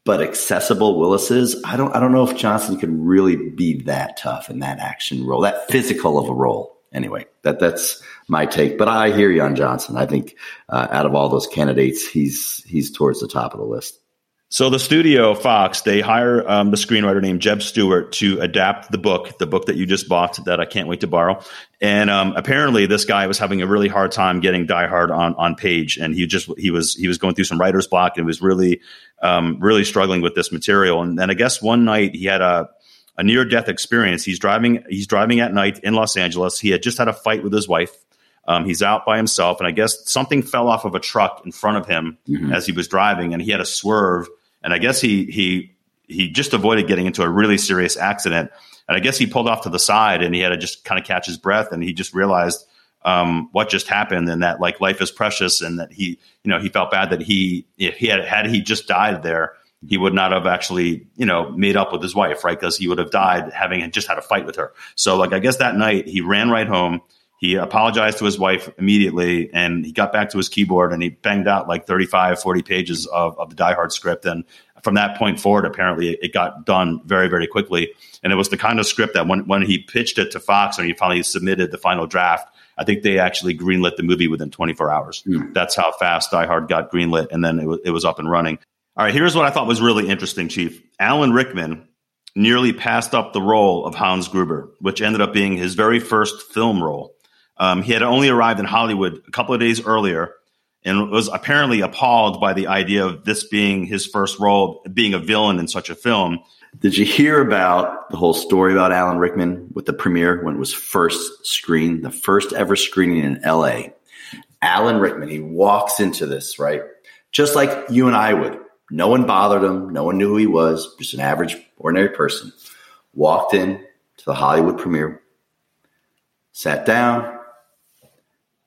but accessible Willis is. I don't, I don't know if Johnson could really be that tough in that action role, that physical of a role. Anyway, that that's my take. But I hear you on Johnson. I think uh, out of all those candidates, he's he's towards the top of the list. So the studio, Fox, they hire um, the screenwriter named Jeb Stewart to adapt the book, the book that you just bought that I can't wait to borrow. And um, apparently this guy was having a really hard time getting Die Hard on, on page. And he just he was he was going through some writer's block and was really, um, really struggling with this material. And then I guess one night he had a a near-death experience. He's driving He's driving at night in Los Angeles. He had just had a fight with his wife. Um, he's out by himself, and I guess something fell off of a truck in front of him mm-hmm. as he was driving, and he had a swerve. And I guess he he he just avoided getting into a really serious accident. And I guess he pulled off to the side, and he had to just kind of catch his breath, and he just realized um, what just happened, and that like life is precious, and that he you know he felt bad that he if he had had he just died there, he would not have actually, you know, made up with his wife, right? Because he would have died having just had a fight with her. So, like, I guess that night he ran right home. He apologized to his wife immediately, and he got back to his keyboard, and he banged out like thirty-five, forty pages of, of the Die Hard script. And from that point forward, apparently it got done very, very quickly. And it was the kind of script that when, when he pitched it to Fox and he finally submitted the final draft, I think they actually greenlit the movie within twenty-four hours. Mm. That's how fast Die Hard got greenlit, and then it was, it was up and running. All right, here's what I thought was really interesting, Chief. Alan Rickman nearly passed up the role of Hans Gruber, which ended up being his very first film role. Um, he had only arrived in Hollywood a couple of days earlier and was apparently appalled by the idea of this being his first role, being a villain in such a film. Did you hear about the whole story about Alan Rickman with the premiere when it was first screened, the first ever screening in L A? Alan Rickman, he walks into this, right? Just like you and I would. No one bothered him. No one knew who he was. Just an average, ordinary person. Walked in to the Hollywood premiere, sat down,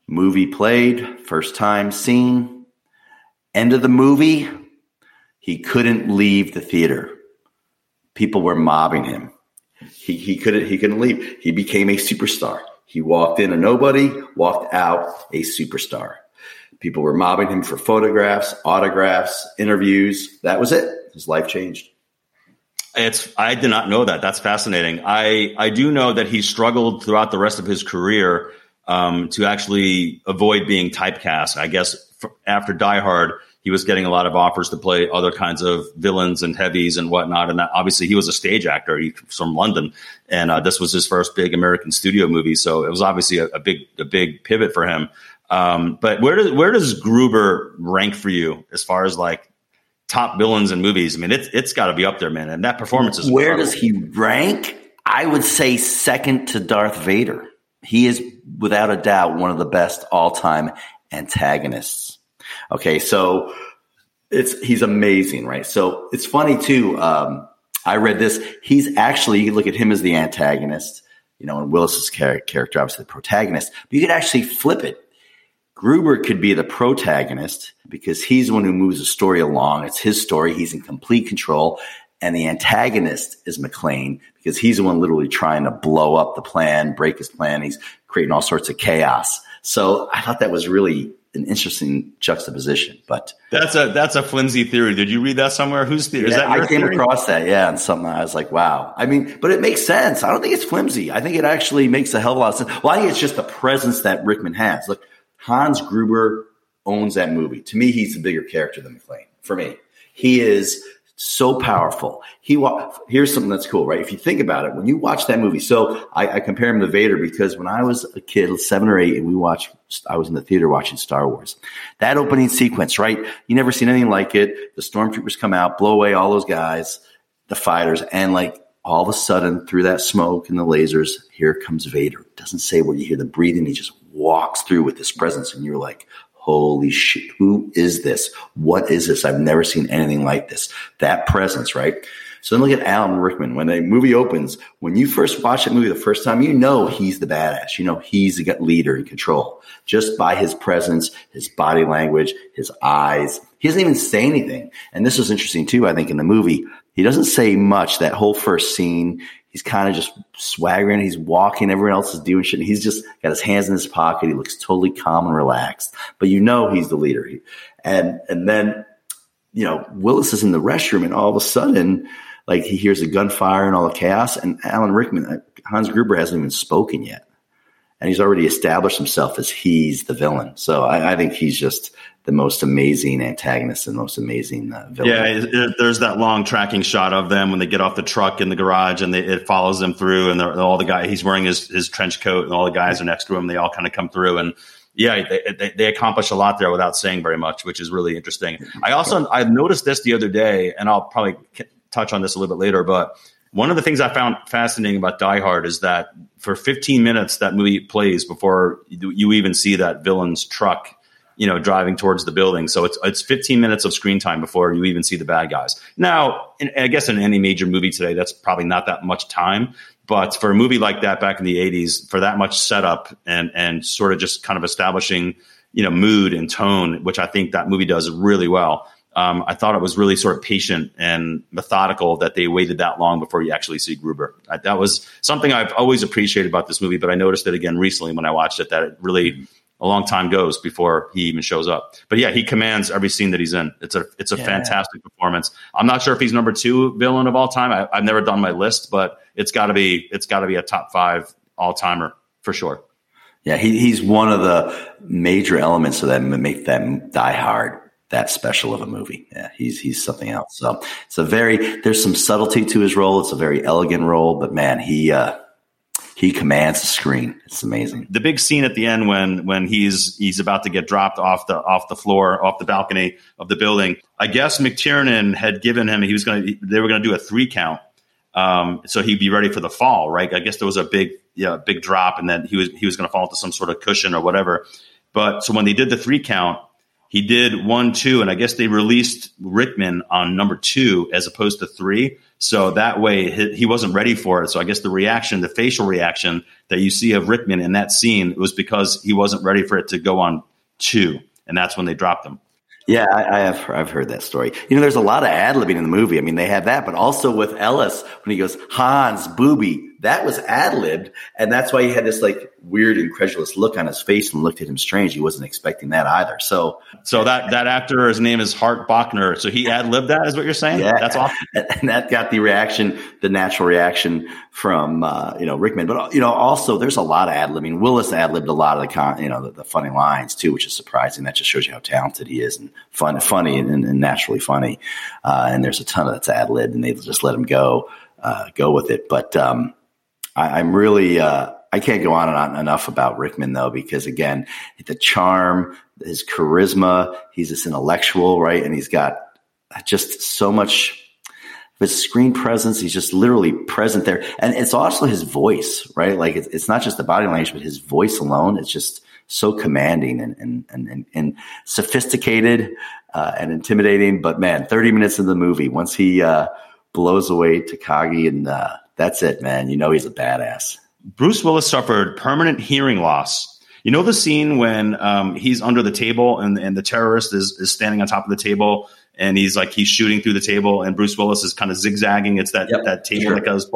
movie played, first time seen. End of the movie, he couldn't leave the theater. People were mobbing him. He he couldn't he couldn't leave. He became a superstar. He walked in a nobody, walked out a superstar. People were mobbing him for photographs, autographs, interviews. That was it. His life changed. It's I did not know that. That's fascinating. I, I do know that he struggled throughout the rest of his career um, to actually avoid being typecast. I guess f- after Die Hard, he was getting a lot of offers to play other kinds of villains and heavies and whatnot. And that, obviously, he was a stage actor. He was from London, and uh, this was his first big American studio movie. So it was obviously a, a big a big pivot for him. Um, but where does where does Gruber rank for you as far as like top villains in movies? I mean, it's it's got to be up there, man. And that performance is where incredible. Does he rank? I would say second to Darth Vader. He is without a doubt one of the best all time antagonists. Okay, so it's he's amazing, right? So it's funny too. Um, I read this. He's actually you look at him as the antagonist, you know, and Willis's character obviously the protagonist. But you could actually flip it. Gruber could be the protagonist because he's the one who moves the story along. It's his story. He's in complete control. And the antagonist is McClane because he's the one literally trying to blow up the plan, break his plan. He's creating all sorts of chaos. So I thought that was really an interesting juxtaposition. But that's a that's a flimsy theory. Did you read that somewhere? Whose theory? Yeah, is that I came theory? across that, yeah, and something I was like, wow. I mean, but it makes sense. I don't think it's flimsy. I think it actually makes a hell of a lot of sense. Well, I think it's just the presence that Rickman has. Look. Hans Gruber owns that movie. To me, he's the bigger character than McClane. For me, he is so powerful. He wa- Here's something that's cool, right? If you think about it, when you watch that movie, so I, I compare him to Vader because when I was a kid, seven or eight, and we watched, I was in the theater watching Star Wars. That opening sequence, right? You never seen anything like it. The stormtroopers come out, blow away all those guys, the fighters, and like all of a sudden, through that smoke and the lasers, here comes Vader. Doesn't say where you hear the breathing. He just walks through with this presence and you're like, holy shit, who is this? What is this? I've never seen anything like this. That presence, right? So then look at Alan Rickman. When a movie opens, when you first watch that movie the first time, you know he's the badass. You know he's the leader in control just by his presence, his body language, his eyes. He doesn't even say anything. And this was interesting too, I think, in the movie. He doesn't say much. That whole first scene, He's kind of just swaggering. He's walking. Everyone else is doing shit. And he's just got his hands in his pocket. He looks totally calm and relaxed. But you know he's the leader. And and then, you know, Willis is in the restroom, and all of a sudden, like, he hears a gunfire and all the chaos. And Alan Rickman, Hans Gruber, hasn't even spoken yet. And he's already established himself as he's the villain. So I, I think he's just the most amazing antagonist and most amazing uh, villain. Yeah, it, it, there's that long tracking shot of them when they get off the truck in the garage, and they, it follows them through. And all the guy, he's wearing his, his trench coat, and all the guys are next to him. They all kind of come through, and yeah, they, they, they accomplish a lot there without saying very much, which is really interesting. I also I noticed this the other day, and I'll probably touch on this a little bit later, but one of the things I found fascinating about Die Hard is that for fifteen minutes that movie plays before you even see that villain's truck, you know, driving towards the building. So it's it's fifteen minutes of screen time before you even see the bad guys. Now, in, I guess in any major movie today, that's probably not that much time. But for a movie like that back in the eighties, for that much setup and and sort of just kind of establishing, you know, mood and tone, which I think that movie does really well. Um, I thought it was really sort of patient and methodical that they waited that long before you actually see Gruber. I, that was something I've always appreciated about this movie, but I noticed it again recently when I watched it, that it really a long time goes before he even shows up. But yeah, he commands every scene that he's in. It's a it's a yeah. fantastic performance. I'm not sure if he's number two villain of all time. I, I've never done my list, but it's got to be it's got to be a top five all timer for sure. Yeah, he, he's one of the major elements of that make that Die Hard that special of a movie. Yeah, he's he's something else. So it's a very there's some subtlety to his role. It's a very elegant role, but man, he uh, he commands the screen. It's amazing. The big scene at the end when when he's he's about to get dropped off the off the floor, off the balcony of the building. I guess McTiernan had given him he was going they were going to do a three count, um, so he'd be ready for the fall, right? I guess there was a big yeah big drop, and then he was he was going to fall to some sort of cushion or whatever. But so when they did the three count, he did one, two, and I guess they released Rickman on number two as opposed to three. So that way he, he wasn't ready for it. So I guess the reaction, the facial reaction that you see of Rickman in that scene was because he wasn't ready for it to go on two. And that's when they dropped him. Yeah, I, I have, I've heard that story. You know, there's a lot of ad-libbing in the movie. I mean, they had that, but also with Ellis, when he goes, Hans, booby, that was ad-libbed. And that's why he had this like weird, incredulous look on his face and looked at him strange. He wasn't expecting that either. So so that, that actor, his name is Hart Bachner. So he ad-libbed that is what you're saying? Yeah. That's awesome. And that got the reaction, the natural reaction from, uh, you know, Rickman. But, you know, also there's a lot of ad-libbing. Willis ad-libbed a lot of the, con- you know, the, the funny lines too, which is surprising. That just shows you how talented he is and fun, funny and, and naturally funny. Uh, and there's a ton of that's ad-libbed, and they just let him go, uh, go with it. But um, I, I'm really, uh, I can't go on and on enough about Rickman though, because again, the charm, his charisma, he's this intellectual, right? And he's got just so much of his screen presence. He's just literally present there. And it's also his voice, right? Like it's, it's not just the body language, but his voice alone is just so commanding and, and, and, and sophisticated uh, and intimidating. But man, thirty minutes into the movie, once he uh, blows away Takagi, and uh, that's it, man. You know, he's a badass. Bruce Willis suffered permanent hearing loss. You know the scene when um, he's under the table and, and the terrorist is, is standing on top of the table, and he's like he's shooting through the table, and Bruce Willis is kind of zigzagging. It's that yep. that table sure. that goes,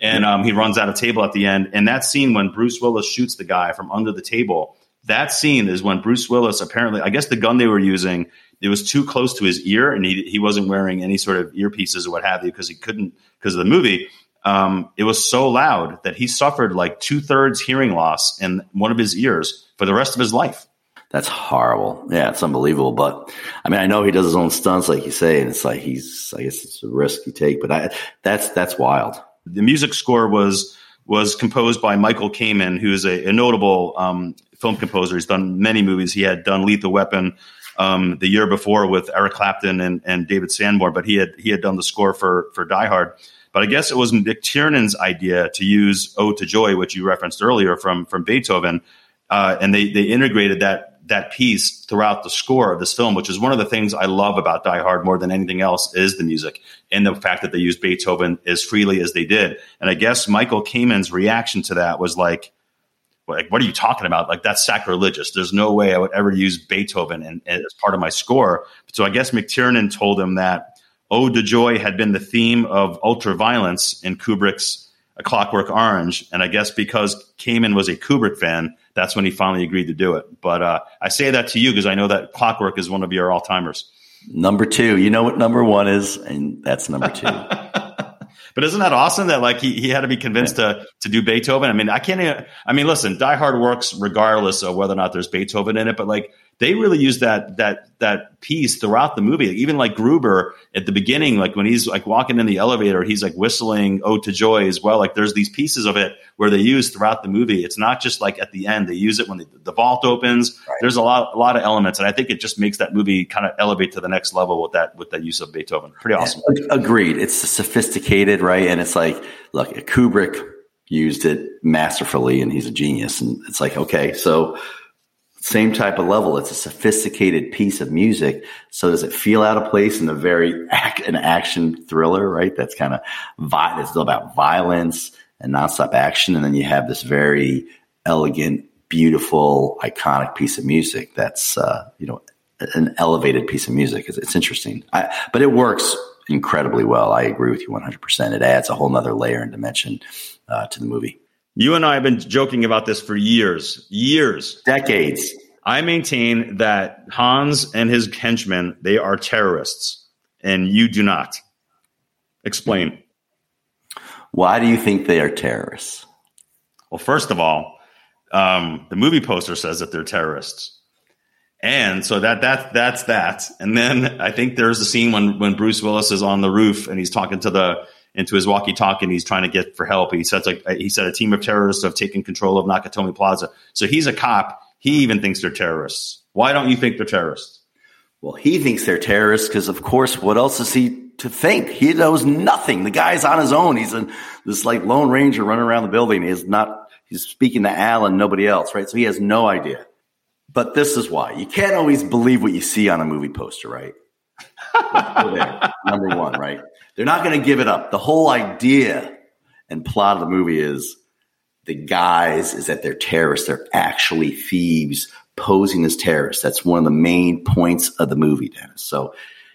and um, he runs out of table at the end. And that scene when Bruce Willis shoots the guy from under the table, that scene is when Bruce Willis apparently, I guess the gun they were using, it was too close to his ear, and he he wasn't wearing any sort of earpieces or what have you because he couldn't because of the movie. Um, it was so loud that he suffered like two thirds hearing loss in one of his ears for the rest of his life. That's horrible. Yeah, it's unbelievable. But I mean, I know he does his own stunts, like you say, and it's like he's, I guess it's a risk you take, but I, that's, that's wild. The music score was, was composed by Michael Kamen, who is a, a notable, um, film composer. He's done many movies. He had done Lethal Weapon, um, the year before with Eric Clapton and, and David Sanborn, but he had, he had done the score for, for Die Hard. But I guess it was McTiernan's idea to use Ode to Joy, which you referenced earlier from from Beethoven. Uh, and they they integrated that that piece throughout the score of this film, which is one of the things I love about Die Hard more than anything else is the music and the fact that they used Beethoven as freely as they did. And I guess Michael Kamen's reaction to that was like, like, what are you talking about? Like, that's sacrilegious. There's no way I would ever use Beethoven and, and as part of my score. So I guess McTiernan told him that Ode to Joy had been the theme of ultraviolence in Kubrick's A Clockwork Orange, and I guess because Kamen was a Kubrick fan, that's when he finally agreed to do it. But uh, I say that to you because I know that Clockwork is one of your all-timers. Number two. You know what number one is, and that's number two. But isn't that awesome that like he, he had to be convinced yeah. to to do Beethoven? I mean, I can't even, I mean, listen, Die Hard works regardless of whether or not there's Beethoven in it, but like they really use that that that piece throughout the movie. Like, even like Gruber at the beginning, like when he's like walking in the elevator, he's like whistling Ode to Joy as well. Like there's these pieces of it where they use throughout the movie. It's not just like at the end. They use it when the, the vault opens. Right. There's a lot a lot of elements, and I think it just makes that movie kind of elevate to the next level with that with that use of Beethoven. Pretty awesome. Yeah, agreed. It's sophisticated, right? And it's like, look, Kubrick used it masterfully, and he's a genius. And it's like, okay, so same type of level. It's a sophisticated piece of music. So does it feel out of place in the very act, an action thriller, right? That's kind of vi- it's about violence and nonstop action. And then you have this very elegant, beautiful, iconic piece of music. That's, uh, you know, an elevated piece of music. It's, it's interesting, I, but it works incredibly well. I agree with you one hundred percent. It adds a whole nother layer and dimension uh, to the movie. You and I have been joking about this for years, years, decades. I maintain that Hans and his henchmen, they are terrorists, and you do not. Explain. Why do you think they are terrorists? Well, first of all, um, the movie poster says that they're terrorists. And so that that that's that. And then I think there's the scene when when Bruce Willis is on the roof and he's talking to the into his walkie-talkie, and he's trying to get for help. He said, like, he said, a team of terrorists have taken control of Nakatomi Plaza. So he's a cop. He even thinks they're terrorists. Why don't you think they're terrorists? Well, he thinks they're terrorists because, of course, what else is he to think? He knows nothing. The guy's on his own. He's in this like Lone Ranger running around the building. He's not. He's speaking to Al and nobody else, right? So he has no idea. But this is why you can't always believe what you see on a movie poster, right? There. Number one, right? They're not going to give it up. The whole idea and plot of the movie is the guys is that they're terrorists. They're actually thieves posing as terrorists. That's one of the main points of the movie, Dennis. So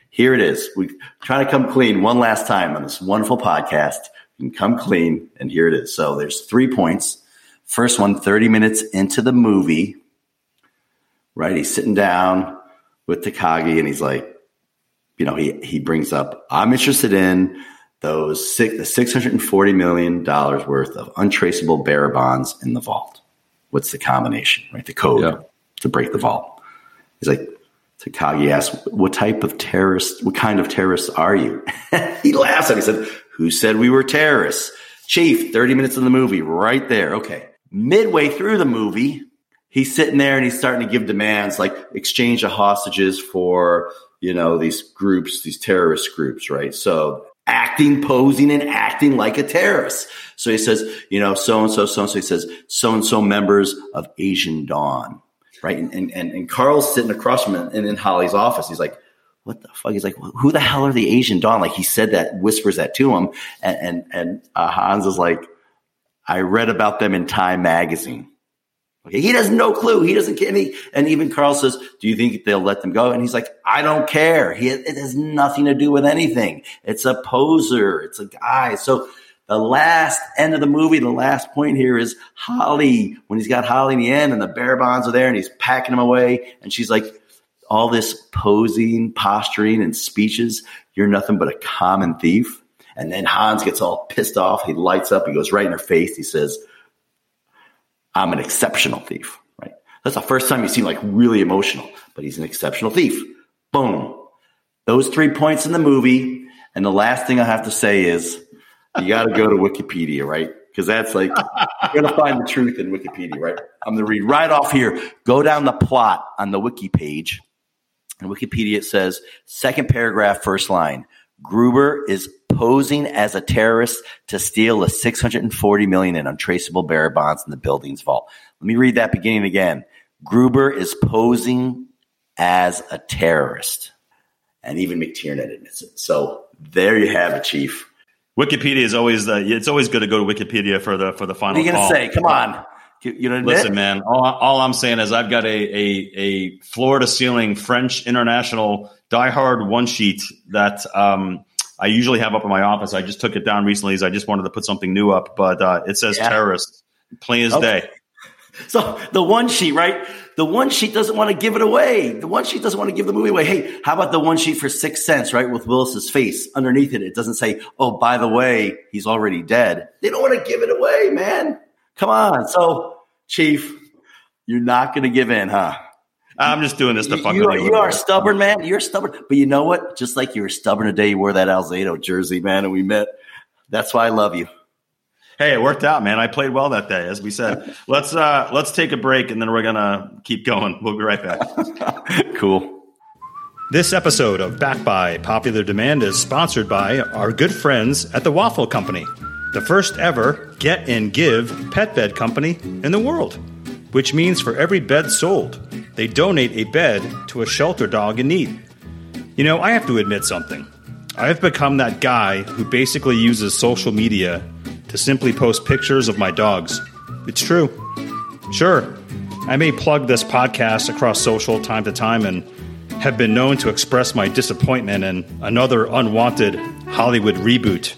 here it is. We're trying to come clean one last time on this wonderful podcast. You can come clean, and here it is. So there's three points. First one, thirty minutes into the movie, right? He's sitting down with Takagi, and he's like, you know, he, he brings up, I'm interested in those six, the six hundred forty million dollars worth of untraceable bearer bonds in the vault. What's the combination, right? The code yeah. to break the vault. He's like, Takagi asks, what type of terrorist, what kind of terrorists are you? He laughs at me. He said, who said we were terrorists? Chief, thirty minutes in the movie, right there. Okay. Midway through the movie, he's sitting there and he's starting to give demands like exchange of hostages for, you know, these groups, these terrorist groups, right? So acting, posing, and acting like a terrorist. So he says, you know, so-and-so, so-and-so. He says, so-and-so members of Asian Dawn, right? And and, and Carl's sitting across from him in, in Holly's office. He's like, what the fuck? He's like, who the hell are the Asian Dawn? Like he said that, whispers that to him. And, and, and uh, Hans is like, I read about them in Time magazine. Okay, he has no clue. He doesn't care. And, and even Carl says, do you think they'll let them go? And he's like, I don't care. He, it has nothing to do with anything. It's a poser. It's a guy. So the last end of the movie, the last point here is Holly. When he's got Holly in the end and the bear bonds are there and he's packing them away. And she's like, all this posing, posturing, and speeches, you're nothing but a common thief. And then Hans gets all pissed off. He lights up. He goes right in her face. He says, I'm an exceptional thief, right? That's the first time you seem like really emotional, but he's an exceptional thief. Boom. Those three points in the movie. And the last thing I have to say is you got to go to Wikipedia, right? Because that's like, you're going to find the truth in Wikipedia, right? I'm going to read right off here. Go down the plot on the wiki page. And Wikipedia, it says, second paragraph, first line, Gruber is posing as a terrorist to steal the six hundred forty million dollars in untraceable bearer bonds in the building's vault. Let me read that beginning again. Gruber is posing as a terrorist. And even McTiernan admits it. So there you have it, Chief. Wikipedia is always the, it's always good to go to Wikipedia for the, for the final call. What are you going to say? Come on. You know, listen, man, all, all I'm saying is I've got a, a, a floor to ceiling French international Die Hard one sheet that, um, I usually have up in my office. I just took it down recently as I just wanted to put something new up, but uh, it says yeah. terrorist, plain as okay. day. So the one sheet, right? The one sheet doesn't want to give it away. The one sheet doesn't want to give the movie away. Hey, how about the one sheet for Sixth Sense, right? With Willis's face underneath it. It doesn't say, oh, by the way, he's already dead. They don't want to give it away, man. Come on. So, Chief, you're not going to give in, huh? I'm just doing this to fuck you. Are, you are stubborn, man. You're stubborn. But you know what? Just like you were stubborn the day you wore that Alzado jersey, man, and we met. That's why I love you. Hey, it worked out, man. I played well that day, as we said. Let's uh, let's take a break, and then we're going to keep going. We'll be right back. Cool. This episode of Back by Popular Demand is sponsored by our good friends at The Waffle Company, the first ever get and give pet bed company in the world, which means for every bed sold, they donate a bed to a shelter dog in need. You know, I have to admit something. I've become that guy who basically uses social media to simply post pictures of my dogs. It's true. Sure, I may plug this podcast across social time to time and have been known to express my disappointment in another unwanted Hollywood reboot.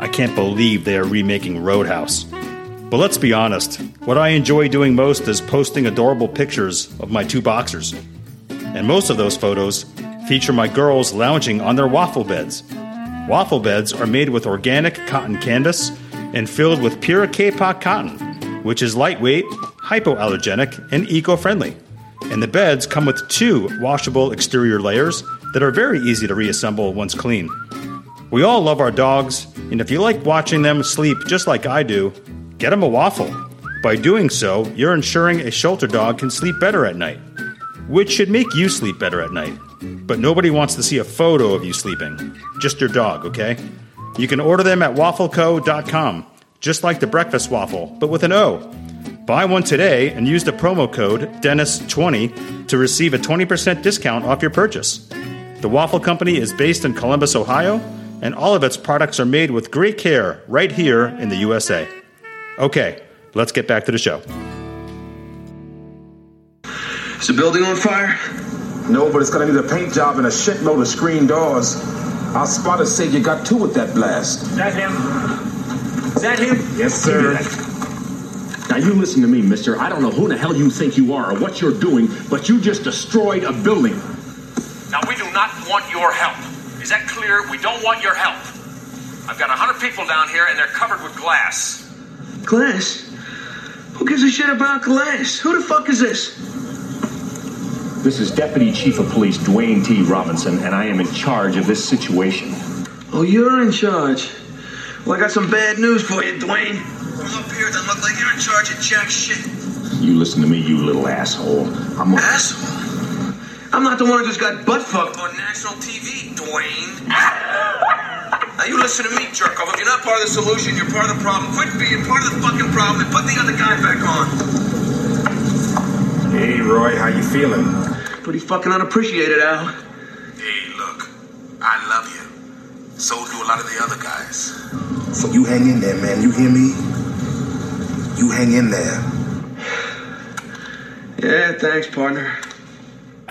I can't believe they are remaking Roadhouse. But let's be honest, what I enjoy doing most is posting adorable pictures of my two boxers. And most of those photos feature my girls lounging on their waffle beds. Waffle beds are made with organic cotton canvas and filled with pure K-pop cotton, which is lightweight, hypoallergenic, and eco-friendly. And the beds come with two washable exterior layers that are very easy to reassemble once clean. We all love our dogs, and if you like watching them sleep just like I do, get them a waffle. By doing so, you're ensuring a shelter dog can sleep better at night, which should make you sleep better at night. But nobody wants to see a photo of you sleeping, just your dog, okay? You can order them at waffle co dot com, just like the breakfast waffle, but with an O. Buy one today and use the promo code Dennis twenty to receive a twenty percent discount off your purchase. The Waffle Company is based in Columbus, Ohio, and all of its products are made with great care right here in the U S A. Okay, let's get back to the show. Is the building on fire? No, but it's gonna need a paint job and a shitload of screen doors. Our spotters say you got two with that blast. Is that him? Is that him? Yes, sir. Now, you listen to me, mister. I don't know who the hell you think you are or what you're doing, but you just destroyed a building. Now, we do not want your help. Is that clear? We don't want your help. I've got one hundred people down here, and they're covered with glass. Glass? Who gives a shit about glass? Who the fuck is this? This is Deputy Chief of Police Dwayne T. Robinson, and I am in charge of this situation. Oh, you're in charge? Well, I got some bad news for you, Dwayne. Come up here, doesn't look like you're in charge of jack shit. You listen to me, you little asshole. I'm a- Asshole? I'm not the one who just got butt-fucked on national T V, Dwayne. Now, you listen to me, jerk-off. If you're not part of the solution, you're part of the problem. Quit being part of the fucking problem and put the other guy back on. Hey, Roy, how you feeling? Pretty fucking unappreciated, Al. Hey, look, I love you. So do a lot of the other guys. So you hang in there, man. You hear me? You hang in there. Yeah, thanks, partner.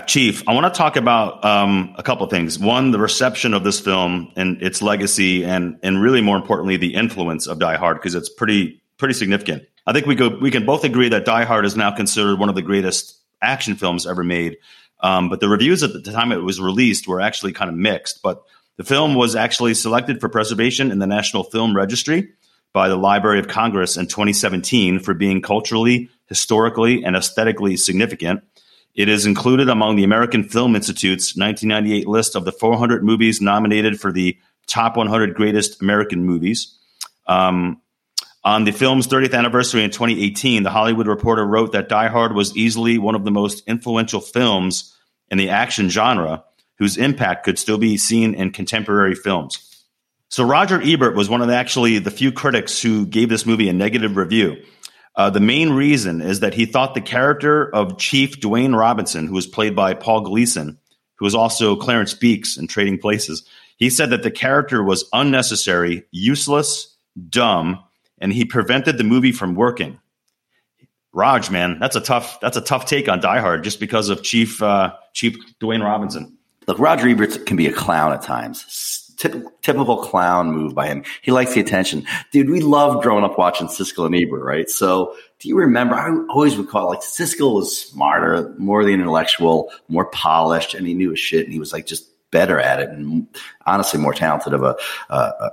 Chief, I want to talk about um, a couple of things. One, the reception of this film and its legacy, and and really more importantly, the influence of Die Hard, because it's pretty pretty significant. I think we go. We can both agree that Die Hard is now considered one of the greatest action films ever made. Um, but the reviews at the time it was released were actually kind of mixed. But the film was actually selected for preservation in the National Film Registry by the Library of Congress in twenty seventeen for being culturally, historically, and aesthetically significant. It is included among the American Film Institute's nineteen ninety-eight list of the four hundred movies nominated for the top one hundred greatest American movies. Um, On the film's thirtieth anniversary in twenty eighteen, The Hollywood Reporter wrote that Die Hard was easily one of the most influential films in the action genre, whose impact could still be seen in contemporary films. So Roger Ebert was one of the, actually the few critics who gave this movie a negative review. Uh, the main reason is that he thought the character of Chief Dwayne Robinson, who was played by Paul Gleason, who was also Clarence Beeks in Trading Places, he said that the character was unnecessary, useless, dumb, and he prevented the movie from working. Raj, man, that's a tough that's a tough take on Die Hard just because of Chief uh, Chief Dwayne Robinson. Look, Roger Ebert can be a clown at times. typical, typical clown move by him. He likes the attention. Dude, we loved growing up watching Siskel and Ebert, right? So do you remember, I always would call it, like, Siskel was smarter, more the intellectual, more polished, and he knew his shit, and he was, like, just better at it, and honestly more talented of a, a, a,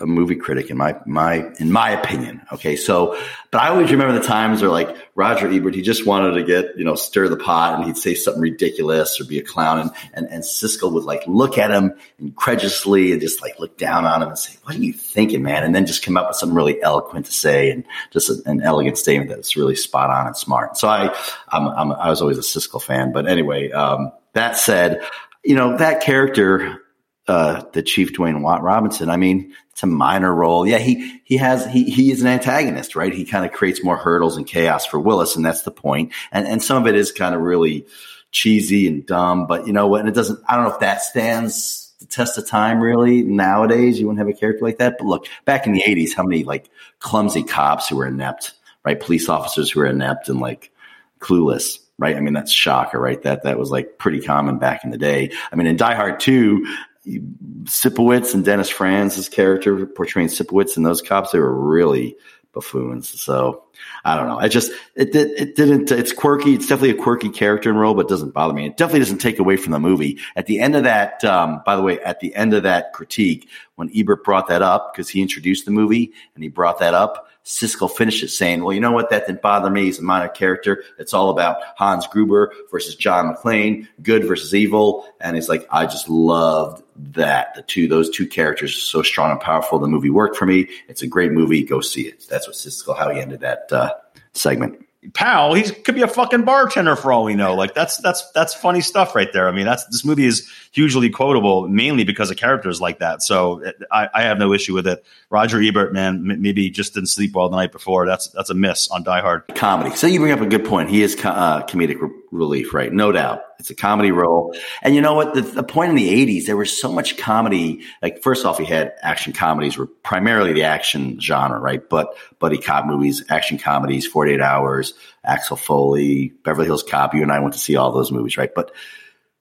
a movie critic in my, my, in my opinion. Okay. So, but I always remember the times where, like, Roger Ebert, he just wanted to get, you know, stir the pot, and he'd say something ridiculous or be a clown. And, and, and Siskel would, like, look at him incredulously and just, like, look down on him and say, what are you thinking, man? And then just come up with something really eloquent to say, and just a, an elegant statement that's really spot on and smart. So I, I'm, I'm, I was always a Siskel fan, but anyway, um, that said, you know, that character, uh, the Chief Dwayne Watt Robinson, I mean, it's a minor role. Yeah, he he has he he is an antagonist, right? He kind of creates more hurdles and chaos for Willis, and that's the point. And and some of it is kind of really cheesy and dumb, but you know what? And it doesn't. I don't know if that stands the test of time really nowadays. You wouldn't have a character like that. But look, back in the eighties, how many like clumsy cops who were inept, right? Police officers who were inept and like clueless. Right. I mean, that's shocker, right? That that was like pretty common back in the day. I mean, in Die Hard two, Sipowicz and Dennis Franz's character portraying Sipowicz and those cops, they were really buffoons. So I don't know. I just it did it didn't it's quirky. It's definitely a quirky character and role, but it doesn't bother me. It definitely doesn't take away from the movie. At the end of that, um, by the way, at the end of that critique, when Ebert brought that up, because he introduced the movie and he brought that up, Siskel finishes saying, well, you know what? That didn't bother me. He's a minor character. It's all about Hans Gruber versus John McClane, good versus evil. And he's like, I just loved that. The two, those two characters are so strong and powerful. The movie worked for me. It's a great movie. Go see it. That's what Siskel, how he ended that uh, segment. Powell, he could be a fucking bartender for all we know. Like that's, that's, that's funny stuff right there. I mean, that's, this movie is hugely quotable mainly because of characters like that. So I, I have no issue with it. Roger Ebert, man, m- maybe just didn't sleep well the night before. That's, that's a miss on Die Hard. Comedy. So you bring up a good point. He is co- uh, comedic re- relief, right? No doubt. It's a comedy role. And you know what? The, the point in the eighties, there was so much comedy. Like first off, he had action comedies were primarily the action genre, right? But buddy cop movies, action comedies, forty-eight hours. Axel Foley, Beverly Hills Cop. You and I went to see all those movies, right? But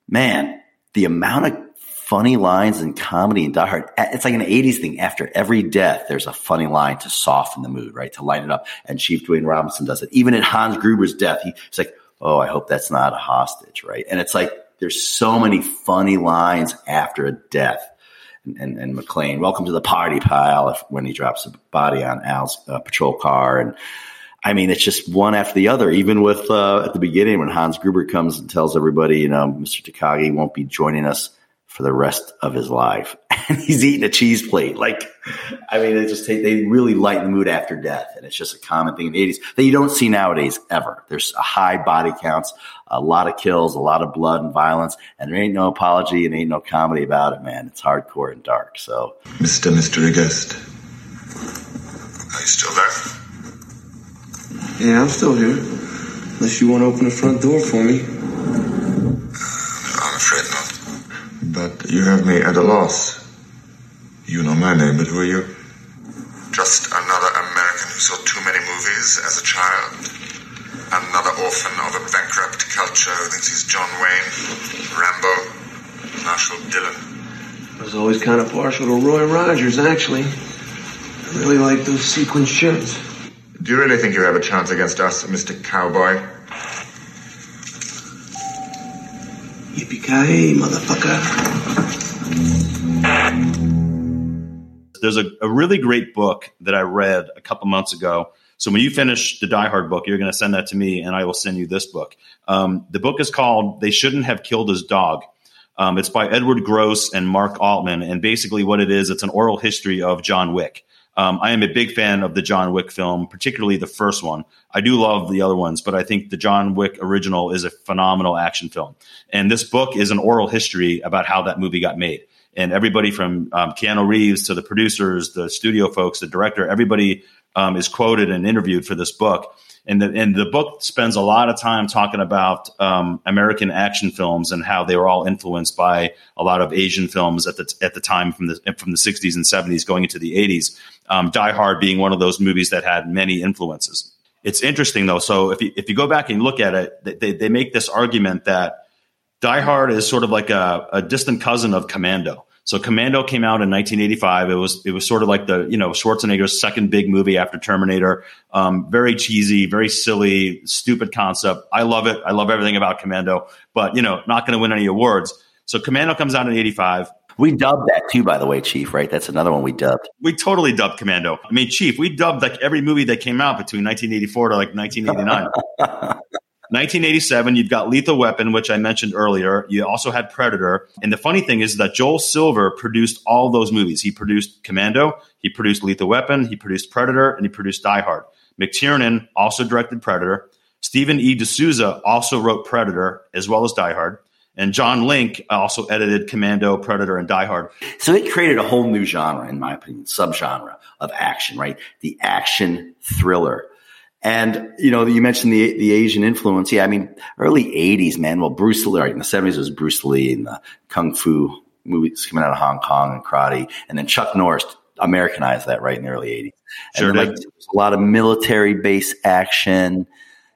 man, the amount of funny lines and comedy in Die Hard, it's like an eighties thing. After every death, there's a funny line to soften the mood, right? To lighten it up. And Chief Dwayne Robinson does it. Even at Hans Gruber's death, he, he's like, oh, I hope that's not a hostage, right? And it's like, there's so many funny lines after a death. And, and, and McClane, welcome to the party, pal, when he drops a body on Al's uh, patrol car. And I mean, it's just one after the other, even with uh, at the beginning when Hans Gruber comes and tells everybody, you know, Mister Takagi won't be joining us for the rest of his life. And he's eating a cheese plate. Like, I mean, they just they, they really lighten the mood after death. And it's just a common thing in the eighties that you don't see nowadays ever. There's a high body counts, a lot of kills, a lot of blood and violence. And there ain't no apology and ain't no comedy about it, man. It's hardcore and dark. So, Mister Mystery Guest, are you still there? Yeah, I'm still here. Unless you want to open the front door for me. I'm afraid not. But you have me at a loss. You know my name, but who are you? Just another American who saw too many movies as a child. Another orphan of a bankrupt culture who thinks he's John Wayne, Rambo, Marshall Dillon. I was always kind of partial to Roy Rogers, actually. I really like those sequin shirts. Do you really think you have a chance against us, Mister Cowboy? Yippee-ki-yay, motherfucker. There's a, a really great book that I read a couple months ago. So when you finish the Die Hard book, you're going to send that to me, and I will send you this book. Um, the book is called They Shouldn't Have Killed His Dog. Um, it's by Edward Gross and Mark Altman. And basically what it is, it's an oral history of John Wick. Um, I am a big fan of the John Wick film, particularly the first one. I do love the other ones, but I think the John Wick original is a phenomenal action film. And this book is an oral history about how that movie got made. And everybody from um, Keanu Reeves to the producers, the studio folks, the director, everybody um, is quoted and interviewed for this book. And the, and the book spends a lot of time talking about um, American action films and how they were all influenced by a lot of Asian films at the at the time from the from the sixties and seventies going into the eighties. Um, Die Hard being one of those movies that had many influences. It's interesting though. So if you, if you go back and look at it, they they make this argument that Die Hard is sort of like a, a distant cousin of Commando. So Commando came out in nineteen eighty-five. It was it was sort of like the, you know, Schwarzenegger's second big movie after Terminator. Um, very cheesy, very silly, stupid concept. I love it. I love everything about Commando, but, you know, not going to win any awards. So Commando comes out in eighty-five. We dubbed that too, by the way, Chief, right? That's another one we dubbed. We totally dubbed Commando. I mean, Chief, we dubbed like every movie that came out between nineteen eighty-four to like nineteen eighty-nine. nineteen eighty-seven, you've got Lethal Weapon, which I mentioned earlier. You also had Predator. And the funny thing is that Joel Silver produced all those movies. He produced Commando, he produced Lethal Weapon, he produced Predator, and he produced Die Hard. McTiernan also directed Predator. Stephen E. D'Souza also wrote Predator as well as Die Hard. And John Link also edited Commando, Predator, and Die Hard. So they created a whole new genre, in my opinion, subgenre of action, right? The action thriller. And, you know, you mentioned the the Asian influence. Yeah, I mean, early eighties, man. Well, Bruce Lee, right? In the seventies, it was Bruce Lee and the Kung Fu movies coming out of Hong Kong and karate. And then Chuck Norris Americanized that, right, in the early eighties. Sure and, like, did. There was a lot of military-based action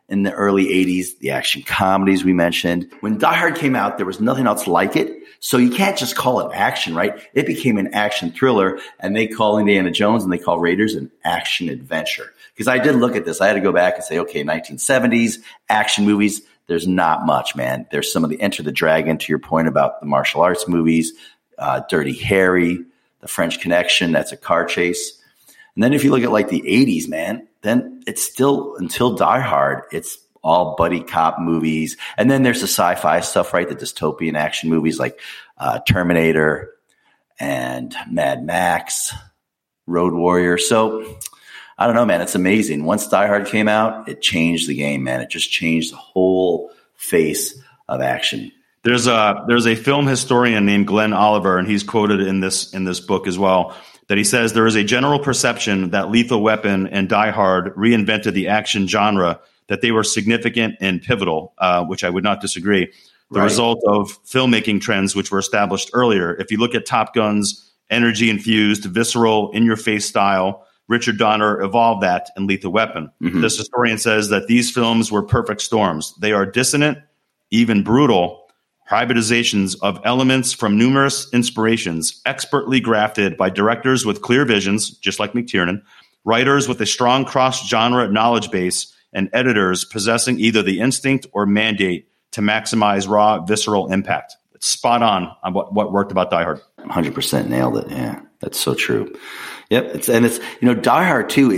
in the early eighties, the action comedies we mentioned. When Die Hard came out, there was nothing else like it. So you can't just call it action, right? It became an action thriller, and they call Indiana Jones and they call Raiders an action adventure. Because I did look at this. I had to go back and say, okay, nineteen seventies, action movies, there's not much, man. There's some of the Enter the Dragon, to your point about the martial arts movies, uh, Dirty Harry, The French Connection, that's a car chase. And then if you look at like the eighties, man, then it's still, until Die Hard, it's all buddy cop movies. And then there's the sci-fi stuff, right? The dystopian action movies like uh, Terminator and Mad Max, Road Warrior. So I don't know, man. It's amazing. Once Die Hard came out, it changed the game, man. It just changed the whole face of action. There's a there's a film historian named Glenn Oliver, and he's quoted in this in this book as well, that he says there is a general perception that Lethal Weapon and Die Hard reinvented the action genre, that they were significant and pivotal, uh, which I would not disagree. The right. result of filmmaking trends which were established earlier. If you look at Top Gun's energy-infused, visceral, in-your-face style, Richard Donner evolved that in Lethal Weapon. Mm-hmm. This historian says that these films were perfect storms. They are dissonant, even brutal hybridizations of elements from numerous inspirations, expertly grafted by directors with clear visions, just like McTiernan, writers with a strong cross-genre knowledge base, and editors possessing either the instinct or mandate to maximize raw, visceral impact. It's spot on on what, what worked about Die Hard. one hundred percent nailed it, yeah. That's so true. Yep. It's, and it's, you know, Die Hard too,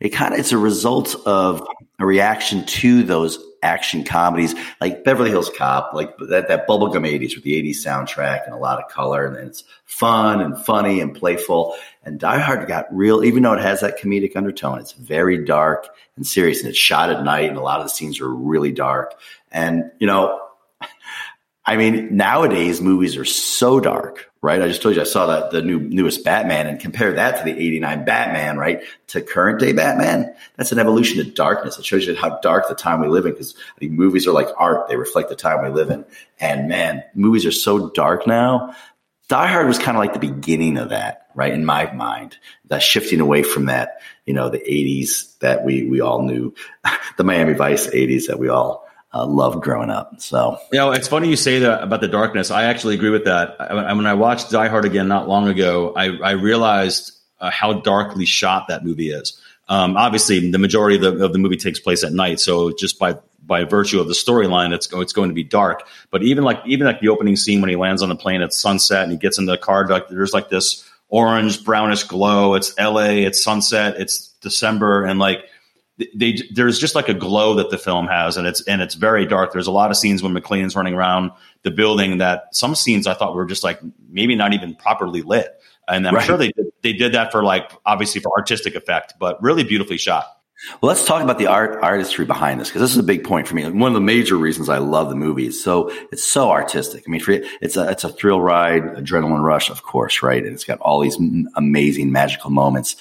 it, it kind of, it's a result of a reaction to those action comedies like Beverly Hills Cop, like that, that bubblegum eighties with the eighties soundtrack and a lot of color. And then it's fun and funny and playful. And Die Hard got real, even though it has that comedic undertone, it's very dark and serious. And it's shot at night. And a lot of the scenes are really dark. And, you know, I mean, nowadays movies are so dark, right? I just told you I saw that the new newest Batman, and compare that to the eighty-nine Batman, right? To current day Batman, that's an evolution of darkness. It shows you how dark the time we live in, because I mean, movies are like art. They reflect the time we live in. And man, movies are so dark now. Die Hard was kind of like the beginning of that, right? In my mind, that shifting away from that, you know, the eighties that we, we all knew, the Miami Vice eighties that we all Uh, loved growing up. So, you know, it's funny you say that about the darkness. I actually agree with that. I, when I watched Die Hard again not long ago, I, I realized uh, how darkly shot that movie is. Um, obviously, the majority of the, of the movie takes place at night, so just by by virtue of the storyline, it's it's going to be dark. But even like even like the opening scene when he lands on the plane at sunset and he gets in the car, like, there's like this orange brownish glow. It's L A, it's sunset, it's December, and like. They, there's just like a glow that the film has, and it's and it's very dark. There's a lot of scenes when McLean's running around the building that some scenes I thought were just like maybe not even properly lit. And I'm right. sure they did, they did that for like obviously for artistic effect, but really beautifully shot. Well, let's talk about the art artistry behind this, because this is a big point for me. One of the major reasons I love the movie is so it's so artistic. I mean, for, it's a it's a thrill ride, adrenaline rush, of course, right? And it's got all these amazing magical moments.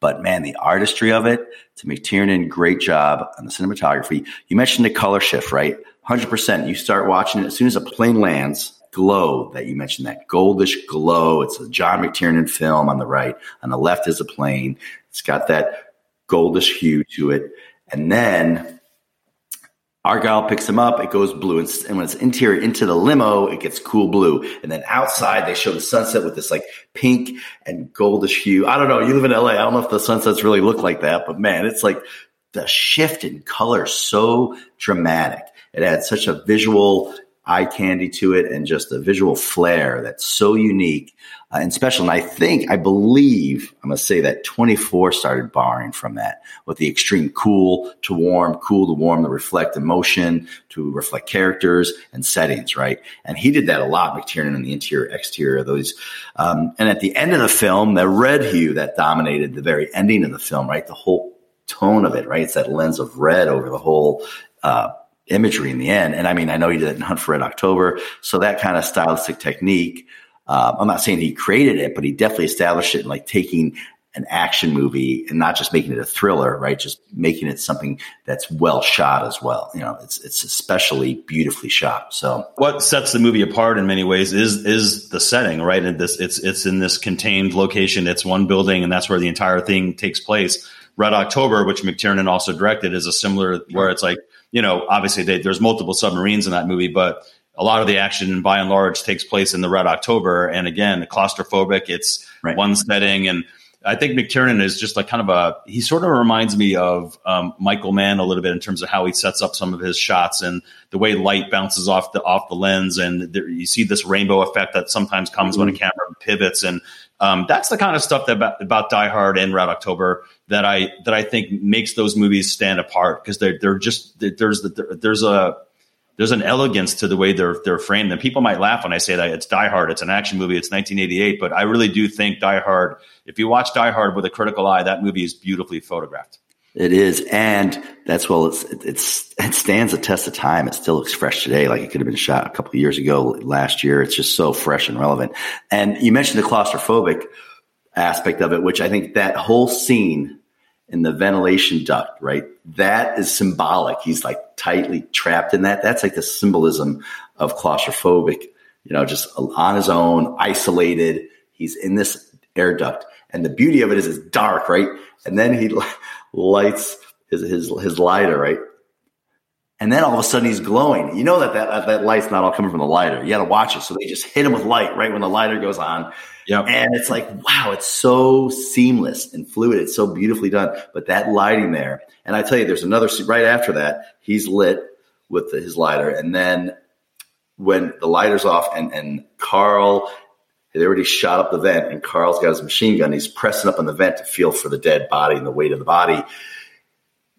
But man, the artistry of it, to McTiernan, great job on the cinematography. You mentioned the color shift, right? one hundred percent. You start watching it as soon as a plane lands, glow that you mentioned, that goldish glow. It's a John McTiernan film on the right. On the left is a plane. It's got that goldish hue to it. And then Argyle picks him up. It goes blue. And when it's interior into the limo, it gets cool blue. And then outside, they show the sunset with this like pink and goldish hue. I don't know. You live in L A. I don't know if the sunsets really look like that, but man, it's like the shift in color so dramatic. It had such a visual eye candy to it and just a visual flair that's so unique uh, and special. And I think, I believe, I'm going to say that twenty-four started borrowing from that with the extreme cool to warm, cool to warm, to reflect emotion, to reflect characters and settings, right? And he did that a lot, McTiernan, in the interior, exterior of those. Um, and at the end of the film, the red hue that dominated the very ending of the film, right? The whole tone of it, right? It's that lens of red over the whole uh imagery in the end. And I mean, I know he did it in Hunt for Red October. So that kind of stylistic technique, uh, I'm not saying he created it, but he definitely established it in like taking an action movie and not just making it a thriller, right? Just making it something that's well shot as well. You know, it's, it's especially beautifully shot. So what sets the movie apart in many ways is, is the setting, right? And this it's, it's in this contained location. It's one building, and that's where the entire thing takes place. Red October, which McTiernan also directed, is a similar, where it's like, you know, obviously they, there's multiple submarines in that movie, but a lot of the action by and large takes place in the Red October. And again, claustrophobic, it's right. One setting. And I think McTiernan is just like kind of a, he sort of reminds me of um, Michael Mann a little bit in terms of how he sets up some of his shots and the way light bounces off the, off the lens. And there, you see this rainbow effect that sometimes comes mm-hmm. when a camera pivots. And um, that's the kind of stuff that about, about Die Hard and Red October that I that I think makes those movies stand apart, because they're they're just they're, there's the, there's a there's an elegance to the way they're they're framed. And people might laugh when I say that it's Die Hard, it's an action movie, it's nineteen eighty-eight, but I really do think Die Hard, if you watch Die Hard with a critical eye, that movie is beautifully photographed. It is, and that's well. It's it's it stands the test of time. It still looks fresh today, like it could have been shot a couple of years ago, last year. It's just so fresh and relevant. And you mentioned the claustrophobic aspect of it, which I think that whole scene in the ventilation duct, right? That is symbolic. He's like tightly trapped in that. That's like the symbolism of claustrophobic. You know, just on his own, isolated. He's in this air duct, and the beauty of it is it's dark, right? And then he lights his, his his lighter, right? And then all of a sudden he's glowing. You know that that, that light's not all coming from the lighter. You got to watch it. So they just hit him with light right when the lighter goes on. Yep. And it's like, wow, it's so seamless and fluid. It's so beautifully done. But that lighting there, and I tell you, there's another scene right after that. He's lit with the, his lighter. And then when the lighter's off and, and Carl, they already shot up the vent, and Carl's got his machine gun. He's pressing up on the vent to feel for the dead body and the weight of the body.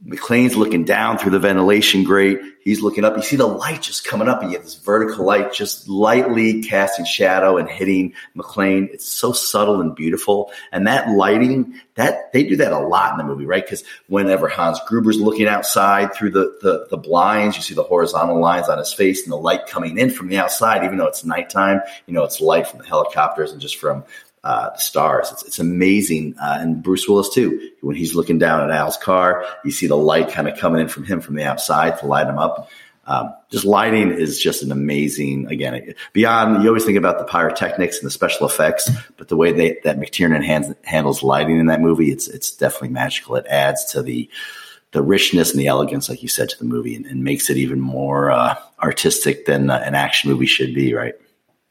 McClane's looking down through the ventilation grate. He's looking up. You see the light just coming up, and you have this vertical light just lightly casting shadow and hitting McClane. It's so subtle and beautiful. And that lighting, that they do that a lot in the movie, right? Because whenever Hans Gruber's looking outside through the, the, the blinds, you see the horizontal lines on his face and the light coming in from the outside, even though it's nighttime. You know, it's light from the helicopters and just from Uh, the stars. It's, it's amazing. Uh, and Bruce Willis too, when he's looking down at Al's car, you see the light kind of coming in from him from the outside to light him up. Um, just lighting is just an amazing, again, beyond, you always think about the pyrotechnics and the special effects, but the way they, that McTiernan hands, handles lighting in that movie, it's, it's definitely magical. It adds to the, the richness and the elegance, like you said, to the movie, and, and makes it even more uh, artistic than uh, an action movie should be, right?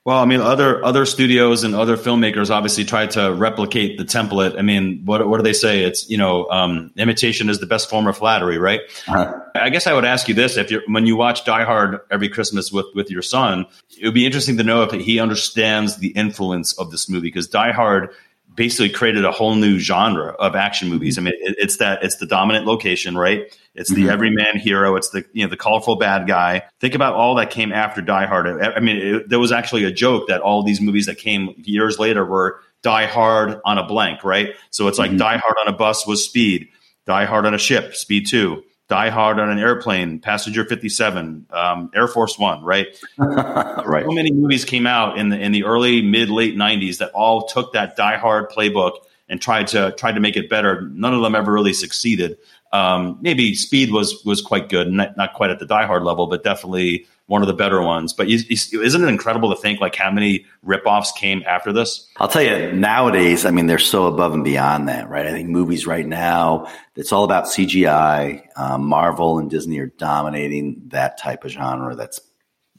Well, I mean, other other studios and other filmmakers obviously try to replicate the template. I mean, what what do they say? It's, you know, um, imitation is the best form of flattery, right? Uh-huh. I guess I would ask you this: if you when you watch Die Hard every Christmas with with your son, it would be interesting to know if he understands the influence of this movie, because Die Hard basically created a whole new genre of action movies. I mean, it, it's that it's the dominant location, right? It's the mm-hmm. everyman hero. It's the, you know, the colorful bad guy. Think about all that came after Die Hard. I mean, it, there was actually a joke that all these movies that came years later were Die Hard on a blank, right? So it's like mm-hmm. Die Hard on a bus was Speed. Die Hard on a ship, Speed two. Die Hard on an airplane, Passenger fifty-seven, um, Air Force One, right? Right. So many movies came out in the in the early, mid, late nineties that all took that Die Hard playbook and tried to tried to make it better. None of them ever really succeeded. Um, maybe Speed was was quite good, not, not quite at the Die Hard level, but definitely one of the better ones. But you, you, isn't it incredible to think like how many ripoffs came after this? I'll tell you, nowadays, I mean, they're so above and beyond that, right? I think movies right now, it's all about C G I. Um, Marvel and Disney are dominating that type of genre. That's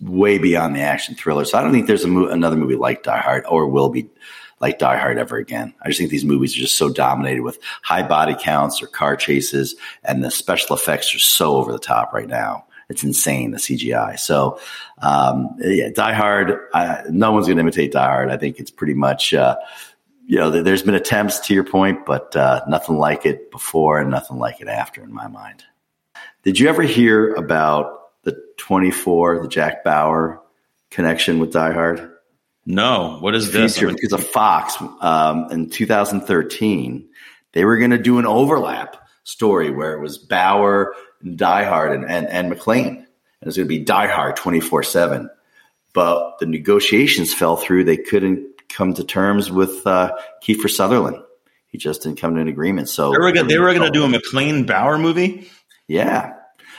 way beyond the action thriller. So I don't think there's a mo- another movie like Die Hard or will be like Die Hard ever again. I just think these movies are just so dominated with high body counts or car chases, and the special effects are so over the top right now. It's insane, the C G I. So, um, yeah, Die Hard, I, no one's going to imitate Die Hard. I think it's pretty much, uh, you know, there's been attempts to your point, but uh, nothing like it before and nothing like it after in my mind. Did you ever hear about the twenty-four, the Jack Bauer connection with Die Hard? No. What is this? Feature, because of Fox um, in two thousand thirteen, they were going to do an overlap story where it was Bauer, Die Hard, and, and, and McClane. And it was going to be Die Hard twenty-four seven. But the negotiations fell through. They couldn't come to terms with uh, Kiefer Sutherland. He just didn't come to an agreement. So They were going to do a McClane-Bauer movie? Yeah.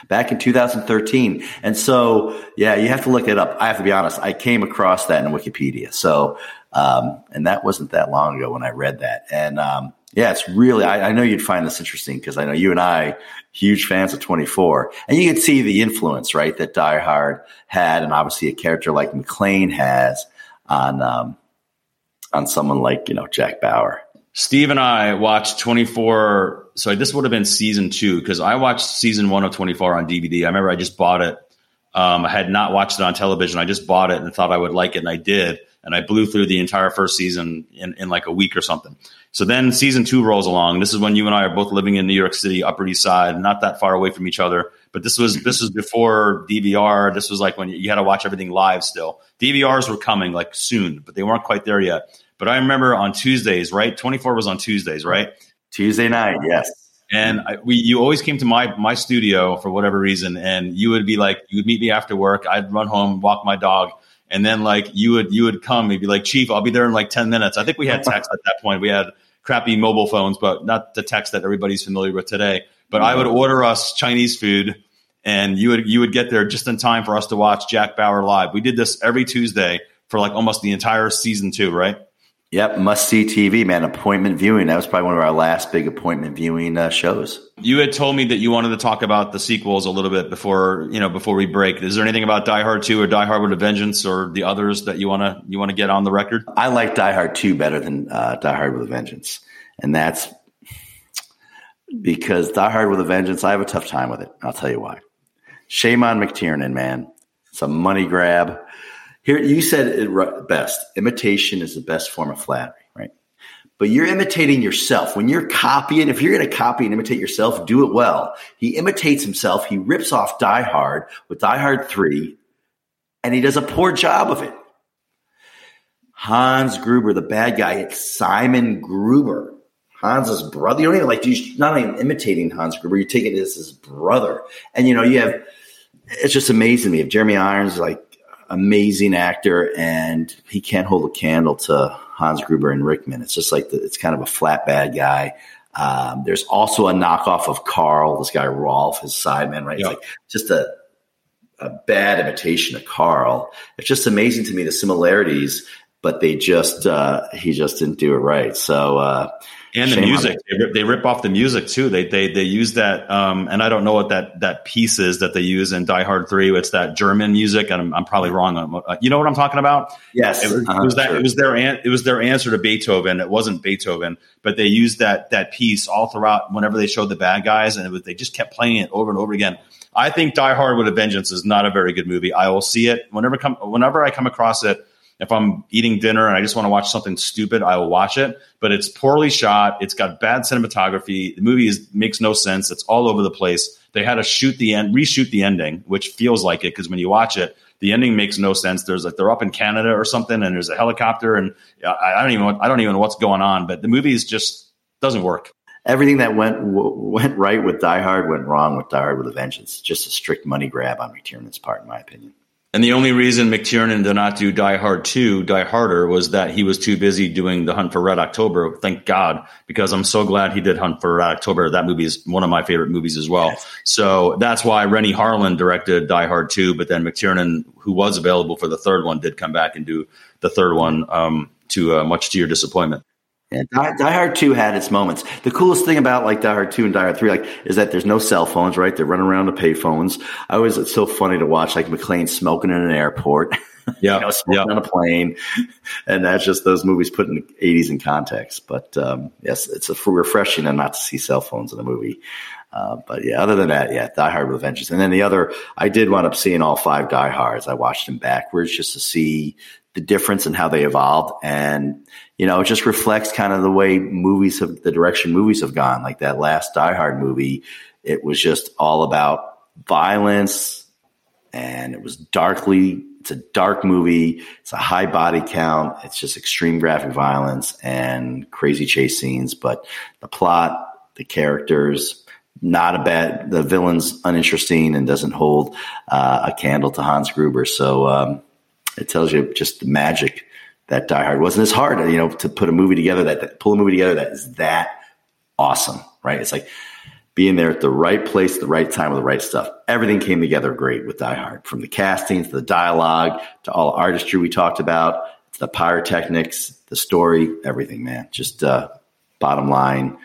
Back in two thousand thirteen. And so, yeah, you have to look it up. I have to be honest. I came across that in Wikipedia. So, um, and that wasn't that long ago when I read that. And, um, yeah, it's really, I, I know you'd find this interesting because I know you and I, huge fans of twenty-four, and you can see the influence, right, that Die Hard had. And obviously a character like McClane has on, um, on someone like, you know, Jack Bauer. Steve and I watched twenty-four. So this would have been season two because I watched season one of twenty-four on D V D. I remember I just bought it. Um, I had not watched it on television. I just bought it and thought I would like it, and I did. And I blew through the entire first season in, in like a week or something. So then season two rolls along. This is when you and I are both living in New York City, Upper East Side, not that far away from each other. But this was this was before D V R. This was like when you had to watch everything live still. D V Rs were coming like soon, but they weren't quite there yet. But I remember on Tuesdays, right? twenty-four was on Tuesdays, right? Tuesday night, yes. And I, we, you always came to my my studio for whatever reason, and you would be like, you would meet me after work. I'd run home, walk my dog, and then like you would you would come. You'd be like, Chief, I'll be there in like ten minutes. I think we had text at that point. We had crappy mobile phones, but not the text that everybody's familiar with today. But I would order us Chinese food, and you would you would get there just in time for us to watch Jack Bauer live. We did this every Tuesday for like almost the entire season two, right? Yep, must-see T V, man, appointment viewing. That was probably one of our last big appointment viewing uh, shows. You had told me that you wanted to talk about the sequels a little bit before, you know, before we break. Is there anything about Die Hard two or Die Hard with a Vengeance or the others that you want to you want to get on the record? I like Die Hard two better than uh, Die Hard with a Vengeance, and that's because Die Hard with a Vengeance, I have a tough time with it. I'll tell you why. Shame on McTiernan, man. It's a money grab. Here, you said it best. Imitation is the best form of flattery, right? But you're imitating yourself. When you're copying, if you're going to copy and imitate yourself, do it well. He imitates himself. He rips off Die Hard with Die Hard three, and he does a poor job of it. Hans Gruber, the bad guy, it's Simon Gruber. Hans's brother. You don't even like, you're not even imitating Hans Gruber. You're taking it as his brother. And, you know, you have, it's just amazing to me. If Jeremy Irons, like, amazing actor, and he can't hold a candle to Hans Gruber and Rickman. It's just like the, it's kind of a flat bad guy. Um, there's also a knockoff of Carl, this guy Rolf, his sideman, right? Yeah. It's like just a a bad imitation of Carl. It's just amazing to me the similarities, but they just uh, he just didn't do it right. So uh, and the music, they rip, they rip off the music too. They they they use that, um, and I don't know what that that piece is that they use in Die Hard three. It's that German music, and I'm, I'm probably wrong on. Uh, you know what I'm talking about? Yes, it, it was that. Sure. It was their an, it was their answer to Beethoven. It wasn't Beethoven, but they used that that piece all throughout whenever they showed the bad guys, and it was, they just kept playing it over and over again. I think Die Hard with a Vengeance is not a very good movie. I will see it whenever come whenever I come across it. If I'm eating dinner and I just want to watch something stupid, I will watch it. But it's poorly shot. It's got bad cinematography. The movie is, makes no sense. It's all over the place. They had to shoot the end, reshoot the ending, which feels like it because when you watch it, the ending makes no sense. There's like they're up in Canada or something, and there's a helicopter, and I, I don't even I don't even know what's going on. But the movie is just doesn't work. Everything that went w- went right with Die Hard went wrong with Die Hard with a Vengeance. Just a strict money grab on McTiernan's part, in my opinion. And the only reason McTiernan did not do Die Hard two, Die Harder, was that he was too busy doing The Hunt for Red October. Thank God, because I'm so glad he did Hunt for Red October. That movie is one of my favorite movies as well. Yes. So that's why Renny Harlin directed Die Hard two, but then McTiernan, who was available for the third one, did come back and do the third one, um, to uh, much to your disappointment. Yeah, Die, Die Hard two had its moments. The coolest thing about like Die Hard two and Die Hard three, like, is that there's no cell phones, right? They run around to pay phones. I always, it's so funny to watch like McClane smoking in an airport, yeah, you know, smoking yep. on a plane, and that's just those movies put in the eighties in context. But um, yes, it's a refreshing and not to see cell phones in a movie. Uh, but yeah, other than that, yeah, Die Hard with a Vengeance. And then the other, I did wind up seeing all five Die Hards. I watched them backwards just to see the difference in how they evolved. And, you know, it just reflects kind of the way movies have, the direction movies have gone. Like that last Die Hard movie, it was just all about violence, and it was darkly, it's a dark movie. It's a high body count. It's just extreme graphic violence and crazy chase scenes. But the plot, the characters, not a bad, the villain's uninteresting and doesn't hold uh, a candle to Hans Gruber. So, um, it tells you just the magic that Die Hard wasn't as hard, you know, to put a movie together that, that pull a movie together that is that awesome, right? It's like being there at the right place, at the right time, with the right stuff. Everything came together great with Die Hard, from the casting to the dialogue to all the artistry we talked about, to the pyrotechnics, the story, everything, man. Just uh, bottom line,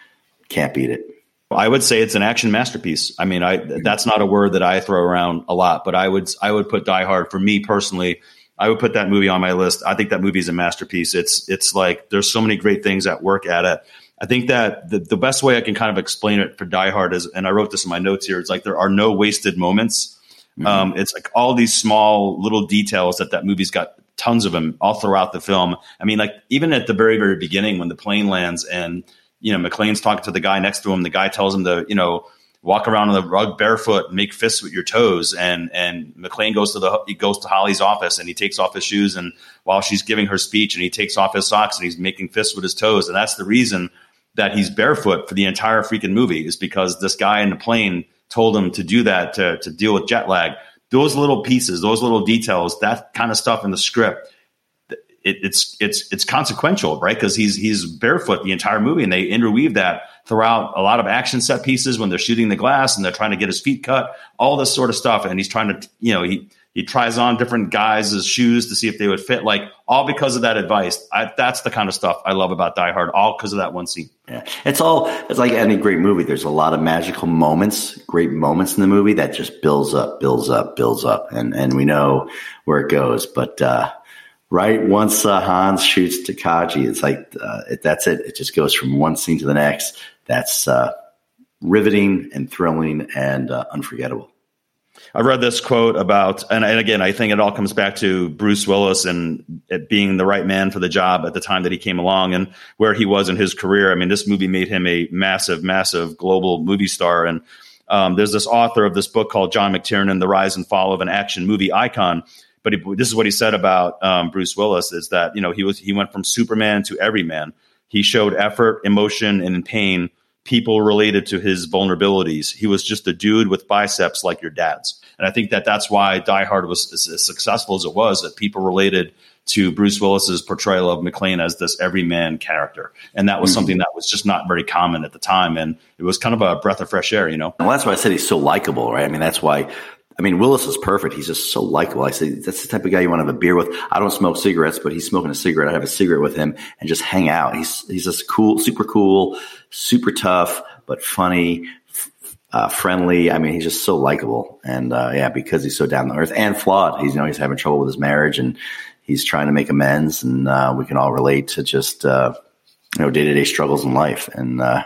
can't beat it. I would say it's an action masterpiece. I mean, I that's not a word that I throw around a lot, but I would I would put Die Hard, for me personally, I would put that movie on my list. I think that movie is a masterpiece. It's it's like there's so many great things that work at it. I think that the, the best way I can kind of explain it for Die Hard is, and I wrote this in my notes here, it's like there are no wasted moments. Mm-hmm. Um, it's like all these small little details that that movie's got tons of them all throughout the film. I mean, like even at the very, very beginning when the plane lands and, you know, McClane's talking to the guy next to him, the guy tells him to, you know, walk around on the rug barefoot and make fists with your toes. And, and McClane goes to the, he goes to Holly's office and he takes off his shoes. And while she's giving her speech, and he takes off his socks and he's making fists with his toes. And that's the reason that he's barefoot for the entire freaking movie, is because this guy in the plane told him to do that to, to deal with jet lag. Those little pieces, those little details, that kind of stuff in the script, It, it's it's it's consequential, right? Because he's he's barefoot the entire movie, and they interweave that throughout a lot of action set pieces when they're shooting the glass and they're trying to get his feet cut, all this sort of stuff. And he's trying to, you know, he he tries on different guys' shoes to see if they would fit, like all because of that advice. I, that's the kind of stuff I love about Die Hard, all because of that one scene. Yeah, it's all it's like any great movie. There's a lot of magical moments, great moments in the movie that just builds up, builds up, builds up, and and we know where it goes, but. uh Right. Once uh, Hans shoots Takagi, it's like uh, it, that's it. It just goes from one scene to the next. That's uh, riveting and thrilling and uh, unforgettable. I read this quote about, and, and again, I think it all comes back to Bruce Willis and it being the right man for the job at the time that he came along and where he was in his career. I mean, this movie made him a massive, massive global movie star. And um, there's this author of this book called John McTiernan, The Rise and Fall of an Action Movie Icon. But he, this is what he said about um, Bruce Willis, is that, you know, he was he went from Superman to everyman. He showed effort, emotion, and pain. People related to his vulnerabilities. He was just a dude with biceps like your dad's. And I think that that's why Die Hard was as, as successful as it was, that people related to Bruce Willis's portrayal of McClane as this everyman character. And that was mm-hmm. something that was just not very common at the time. And it was kind of a breath of fresh air, you know? Well, that's why I said he's so likable, right? I mean, that's why... I mean, Willis is perfect. He's just so likable. I say, that's the type of guy you want to have a beer with. I don't smoke cigarettes, but he's smoking a cigarette. I have a cigarette with him and just hang out. He's, he's just cool, super cool, super tough, but funny, uh, friendly. I mean, he's just so likable. And, uh, yeah, because he's so down to earth and flawed. He's, you know, he's having trouble with his marriage and he's trying to make amends. And, uh, we can all relate to just, uh, you know, day-to-day struggles in life. And, uh,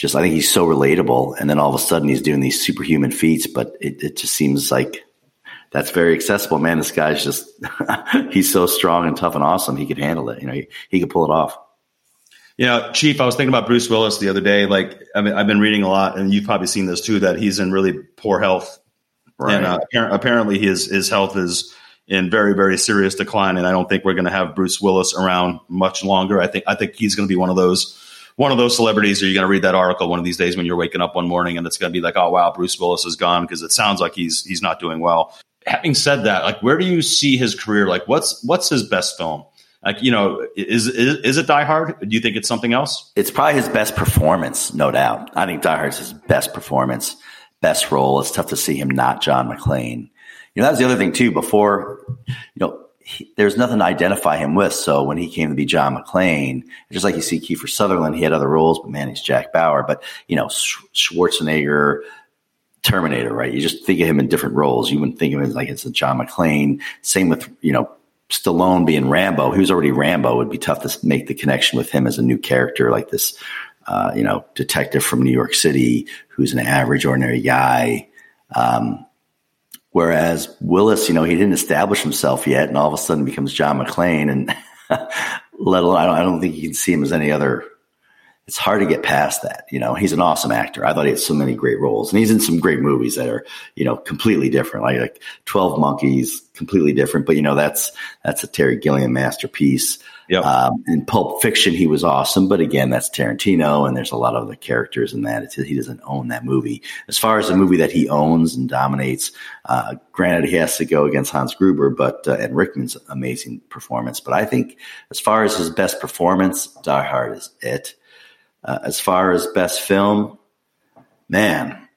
Just, I think he's so relatable, and then all of a sudden he's doing these superhuman feats, but it, it just seems like that's very accessible. Man, this guy's just, he's so strong and tough and awesome. He could handle it. You know, he, he could pull it off. You know, Chief, I was thinking about Bruce Willis the other day. Like, I mean, I've been reading a lot, and you've probably seen this too, that he's in really poor health. Right. And uh, apparently his, his health is in very, very serious decline. And I don't think we're going to have Bruce Willis around much longer. I think, I think he's going to be one of those One of those celebrities, are you going to read that article one of these days when you're waking up one morning and it's going to be like, oh, wow, Bruce Willis is gone, because it sounds like he's he's not doing well. having said that, like, where do you see his career? Like, what's what's his best film? Like, you know, is, is is it Die Hard? Do you think it's something else? It's probably his best performance, no doubt. I think Die Hard's his best performance, best role. It's tough to see him not John McClane. You know, that was the other thing too. Before, you know, he, there's nothing to identify him with. So when he came to be John McClane, just like you see Kiefer Sutherland, he had other roles, but man, he's Jack Bauer. But you know, Schwarzenegger, Terminator, right? You just think of him in different roles. You wouldn't think of him as like it's a John McClane. Same with, you know, Stallone being Rambo. He was already Rambo. It would be tough to make the connection with him as a new character, like this, uh, you know, detective from New York City who's an average, ordinary guy. Um, whereas Willis, you know, he didn't establish himself yet, and all of a sudden becomes John McClane. And let alone, I don't, I don't think you can see him as any other. It's hard to get past that. You know, he's an awesome actor. I thought he had so many great roles, and he's in some great movies that are, you know, completely different, like, like twelve Monkeys, completely different. But, you know, that's, that's a Terry Gilliam masterpiece. Yep. Um, in Pulp Fiction, he was awesome. But again, that's Tarantino, and there's a lot of the characters in that. It's, he doesn't own that movie. As far as the movie that he owns and dominates, uh, granted, he has to go against Hans Gruber, but uh, and Rickman's amazing performance. But I think as far as his best performance, Die Hard is it. Uh, as far as best film, man,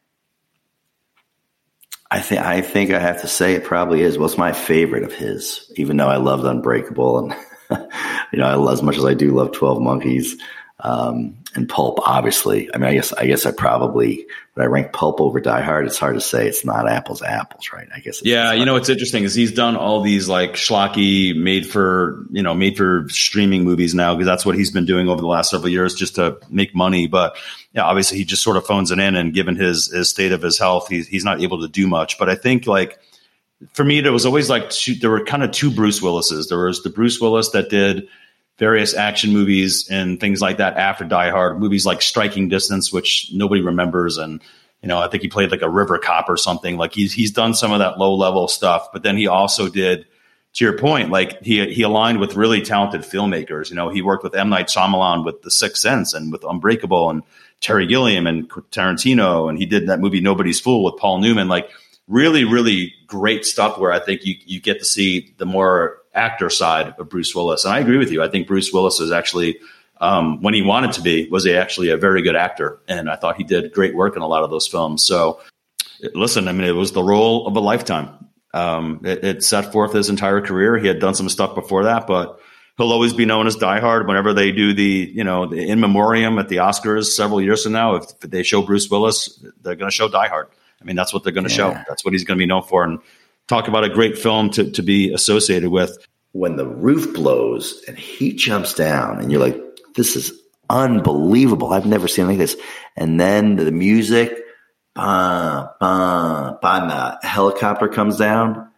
I think I think I have to say it probably is. What's my favorite of his? Even though I loved Unbreakable, and you know, I love, as much as I do love twelve Monkeys um, and Pulp, obviously. I mean, I guess I guess I probably would I rank Pulp over Die Hard. It's hard to say. It's not apples to apples, right? I guess. It's, yeah, it's you know, what's interesting is he's done all these like schlocky, made for you know, made for streaming movies now, because that's what he's been doing over the last several years, just to make money. But yeah, obviously he just sort of phones it in, and given his his state of his health, he's he's not able to do much. But I think, like, for me, there was always like two, there were kind of two Bruce Willises. There was the Bruce Willis that did various action movies and things like that after Die Hard, movies like Striking Distance, which nobody remembers. And, you know, I think he played like a river cop or something. Like he's, he's done some of that low level stuff, but then he also did, to your point, like he, he aligned with really talented filmmakers. You know, he worked with M. Night Shyamalan with The Sixth Sense and with Unbreakable, and Terry Gilliam and Tarantino. And he did that movie Nobody's Fool with Paul Newman, like really, really great stuff where I think you, you get to see the more actor side of Bruce Willis. And I agree with you. I think Bruce Willis is actually, um, when he wanted to be, was he actually a very good actor. And I thought he did great work in a lot of those films. So listen, I mean, it was the role of a lifetime. Um, it, it set forth his entire career. He had done some stuff before that, but he'll always be known as Die Hard. Whenever they do the, you know, the in memoriam at the Oscars several years from now, if they show Bruce Willis, they're going to show Die Hard. I mean, that's what they're going to yeah. show. That's what he's going to be known for. And talk about a great film to, to be associated with. When the roof blows and he jumps down and you're like, this is unbelievable. I've never seen like this. And then the music, bah, bah, bah, the helicopter comes down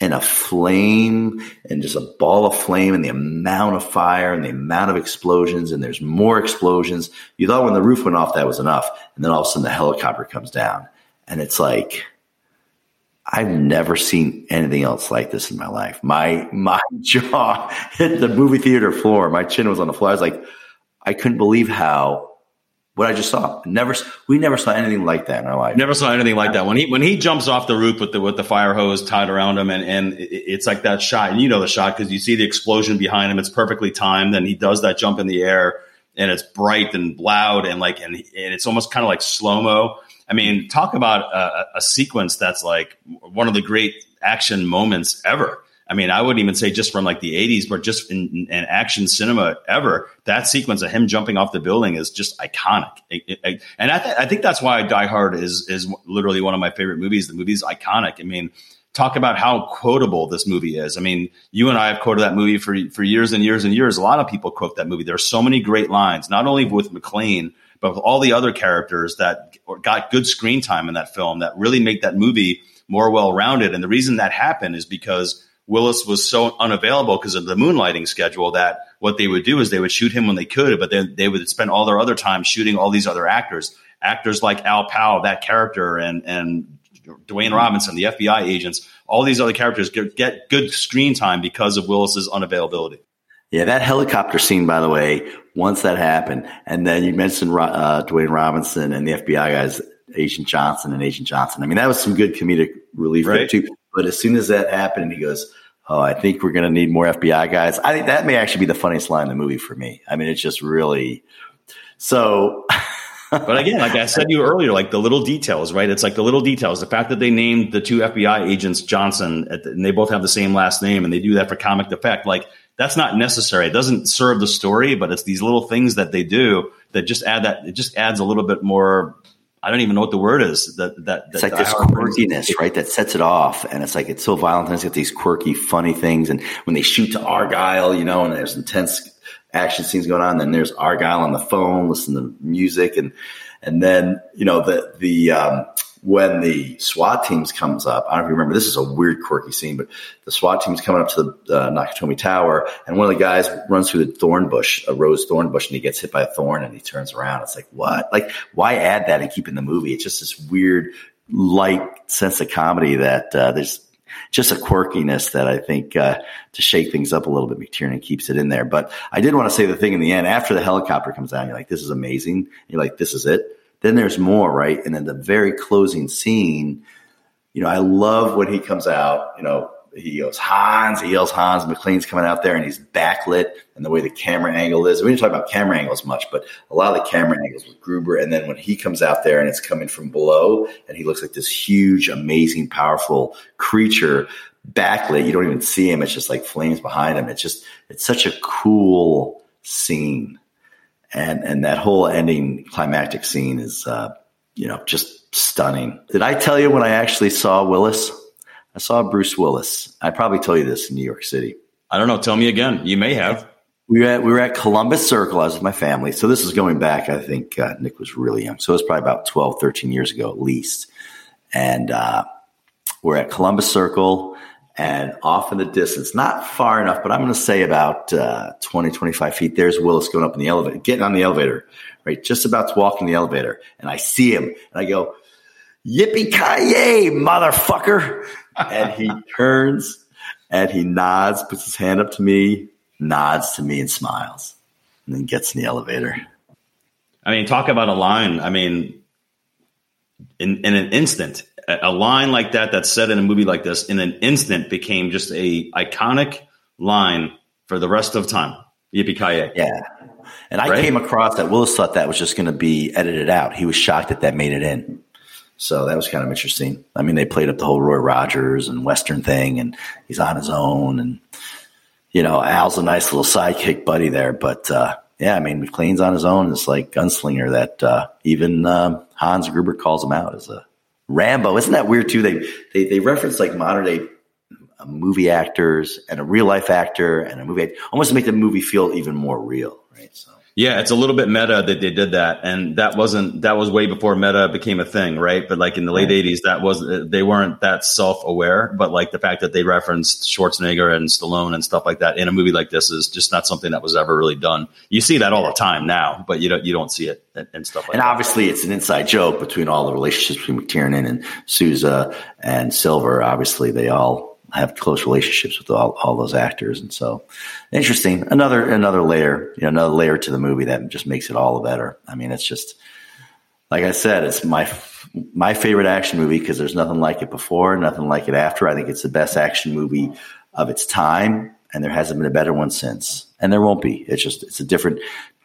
and a flame and just a ball of flame and the amount of fire and the amount of explosions, and there's more explosions. You thought when the roof went off, that was enough. And then all of a sudden the helicopter comes down and it's like, I've never seen anything else like this in my life. My my jaw hit the movie theater floor. My chin was on the floor. I was like, I couldn't believe how what I just saw. Never, we never saw anything like that in our life. Never saw anything like that. When he when he jumps off the roof with the with the fire hose tied around him, and and it's like that shot, and you know the shot because you see the explosion behind him. It's perfectly timed. Then he does that jump in the air, and it's bright and loud, and like and, and it's almost kind of like slow mo. I mean, talk about a, a sequence that's like one of the great action moments ever. I mean, I wouldn't even say just from like the eighties, but just in, in action cinema ever. That sequence of him jumping off the building is just iconic. It, it, it, and I, th- I think that's why Die Hard is is literally one of my favorite movies. The movie's iconic. I mean, talk about how quotable this movie is. I mean, you and I have quoted that movie for, for years and years and years. A lot of people quote that movie. There are so many great lines, not only with McClane, but with all the other characters that got good screen time in that film that really make that movie more well-rounded. And the reason that happened is because Willis was so unavailable because of the moonlighting schedule that what they would do is they would shoot him when they could, but then they would spend all their other time shooting all these other actors, actors like Al Powell, that character, and, and Dwayne Robinson, the F B I agents. All these other characters get, get good screen time because of Willis's unavailability. Yeah, that helicopter scene, by the way, once that happened, and then you mentioned uh, Dwayne Robinson and the F B I guys, Agent Johnson and Agent Johnson. I mean, that was some good comedic relief, right? There too. But as soon as that happened, he goes, oh, I think we're going to need more F B I guys. I think that may actually be the funniest line in the movie for me. I mean, it's just really so. But again, like I said to you earlier, like the little details, right? It's like the little details. The fact that they named the two F B I agents Johnson at the, and they both have the same last name, and they do that for comic effect. Like, that's not necessary. It doesn't serve the story, but it's these little things that they do that just add that. It just adds a little bit more. I don't even know what the word is. That that, that it's like this quirkiness, right? That sets it off, and it's like it's so violent. And it's got these quirky, funny things, and when they shoot to Argyle, you know, and there's intense action scenes going on. And then there's Argyle on the phone, listening to music, and and then you know the the um, when the SWAT teams comes up. I don't know if you remember. This is a weird, quirky scene, but the SWAT team's coming up to the uh, Nakatomi Tower, and one of the guys runs through the thorn bush, a rose thorn bush, and he gets hit by a thorn, and he turns around. It's like, what? Like, why add that and keep it in the movie? It's just this weird, light sense of comedy that uh, there's. Just a quirkiness that I think uh, to shake things up a little bit, McTiernan keeps it in there. But I did want to say the thing in the end, after the helicopter comes down, you're like, this is amazing. And you're like, this is it. Then there's more, right? And then the very closing scene, you know, I love when he comes out, you know, he goes, Hans, he yells Hans, McLean's coming out there and he's backlit and the way the camera angle is. We didn't talk about camera angles much, but a lot of the camera angles with Gruber. And then when he comes out there and it's coming from below and he looks like this huge, amazing, powerful creature backlit. You don't even see him. It's just like flames behind him. It's just, it's such a cool scene. And, and that whole ending climactic scene is, uh, you know, just stunning. Did I tell you when I actually saw Willis? I saw Bruce Willis. I probably told you this in New York City. I don't know. Tell me again. You may have. We were at, we were at Columbus Circle. I was with my family. So this is going back. I think uh, Nick was really young. So it was probably about twelve, thirteen years ago at least. And uh, we're at Columbus Circle and off in the distance, not far enough, but I'm going to say about uh, twenty, twenty-five feet. There's Willis going up in the elevator, getting on the elevator, right? Just about to walk in the elevator. And I see him and I go, yippee-ki-yay, motherfucker. And he turns and he nods, puts his hand up to me, nods to me and smiles, and then gets in the elevator. I mean, talk about a line. I mean, in, in an instant, a line like that that's said in a movie like this, in an instant became just a iconic line for the rest of time. Yippee-ki-yay. Yeah. And I right? came across that Willis thought that was just going to be edited out. He was shocked that that made it in. So that was kind of interesting. I mean, they played up the whole Roy Rogers and Western thing, and he's on his own. And, you know, Al's a nice little sidekick buddy there. But, uh, yeah, I mean, McLean's on his own. It's like gunslinger that uh, even um, Hans Gruber calls him out as a Rambo. Isn't that weird, too? They they, they reference, like, modern-day movie actors and a real-life actor and a movie actor, almost to make the movie feel even more real, right? So. Yeah, it's a little bit meta that they did that, and that wasn't that was way before meta became a thing, right? But like in the late eighties, that was they weren't that self-aware. But like the fact that they referenced Schwarzenegger and Stallone and stuff like that in a movie like this is just not something that was ever really done. You see that all the time now, but you don't you don't see it and stuff like. And that. And obviously, it's an inside joke between all the relationships between McTiernan and Sousa and Silver. Obviously, they all have close relationships with all, all those actors. And so interesting, another, another layer, you know, another layer to the movie that just makes it all the better. I mean, it's just, like I said, it's my, my favorite action movie because there's nothing like it before, nothing like it after. I think it's the best action movie of its time. And there hasn't been a better one since, and there won't be. It's just, it's a different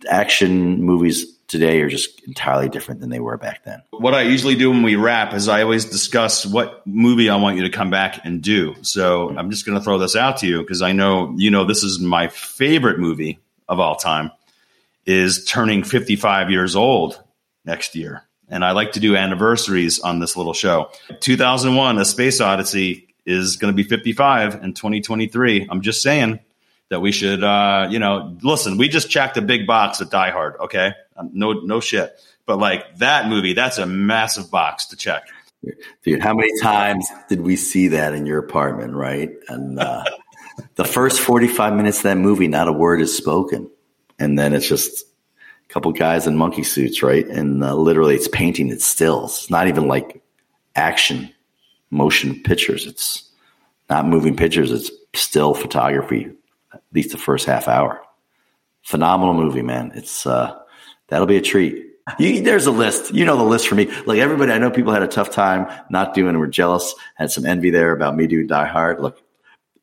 action movies today are just entirely different than they were back then. What I usually do when we wrap is I always discuss what movie I want you to come back and do. So I'm just going to throw this out to you because I know, you know, this is my favorite movie of all time is turning fifty-five years old next year. And I like to do anniversaries on this little show. two thousand one, A Space Odyssey is going to be fifty-five in twenty twenty-three. I'm just saying that we should, uh, you know, listen, we just checked a big box at Die Hard. Okay. No, no shit. But like that movie, that's a massive box to check. Dude, how many times did we see that in your apartment? Right. And uh, the first forty-five minutes of that movie, not a word is spoken. And then it's just a couple guys in monkey suits. Right. And uh, literally it's painting. It's stills. It's not even like action motion pictures. It's not moving pictures. It's still photography. At least the first half hour. Phenomenal movie, man. It's, uh, that'll be a treat. You, there's a list. You know the list for me. Like everybody, I know people had a tough time not doing and were jealous, had some envy there about me doing Die Hard. Look,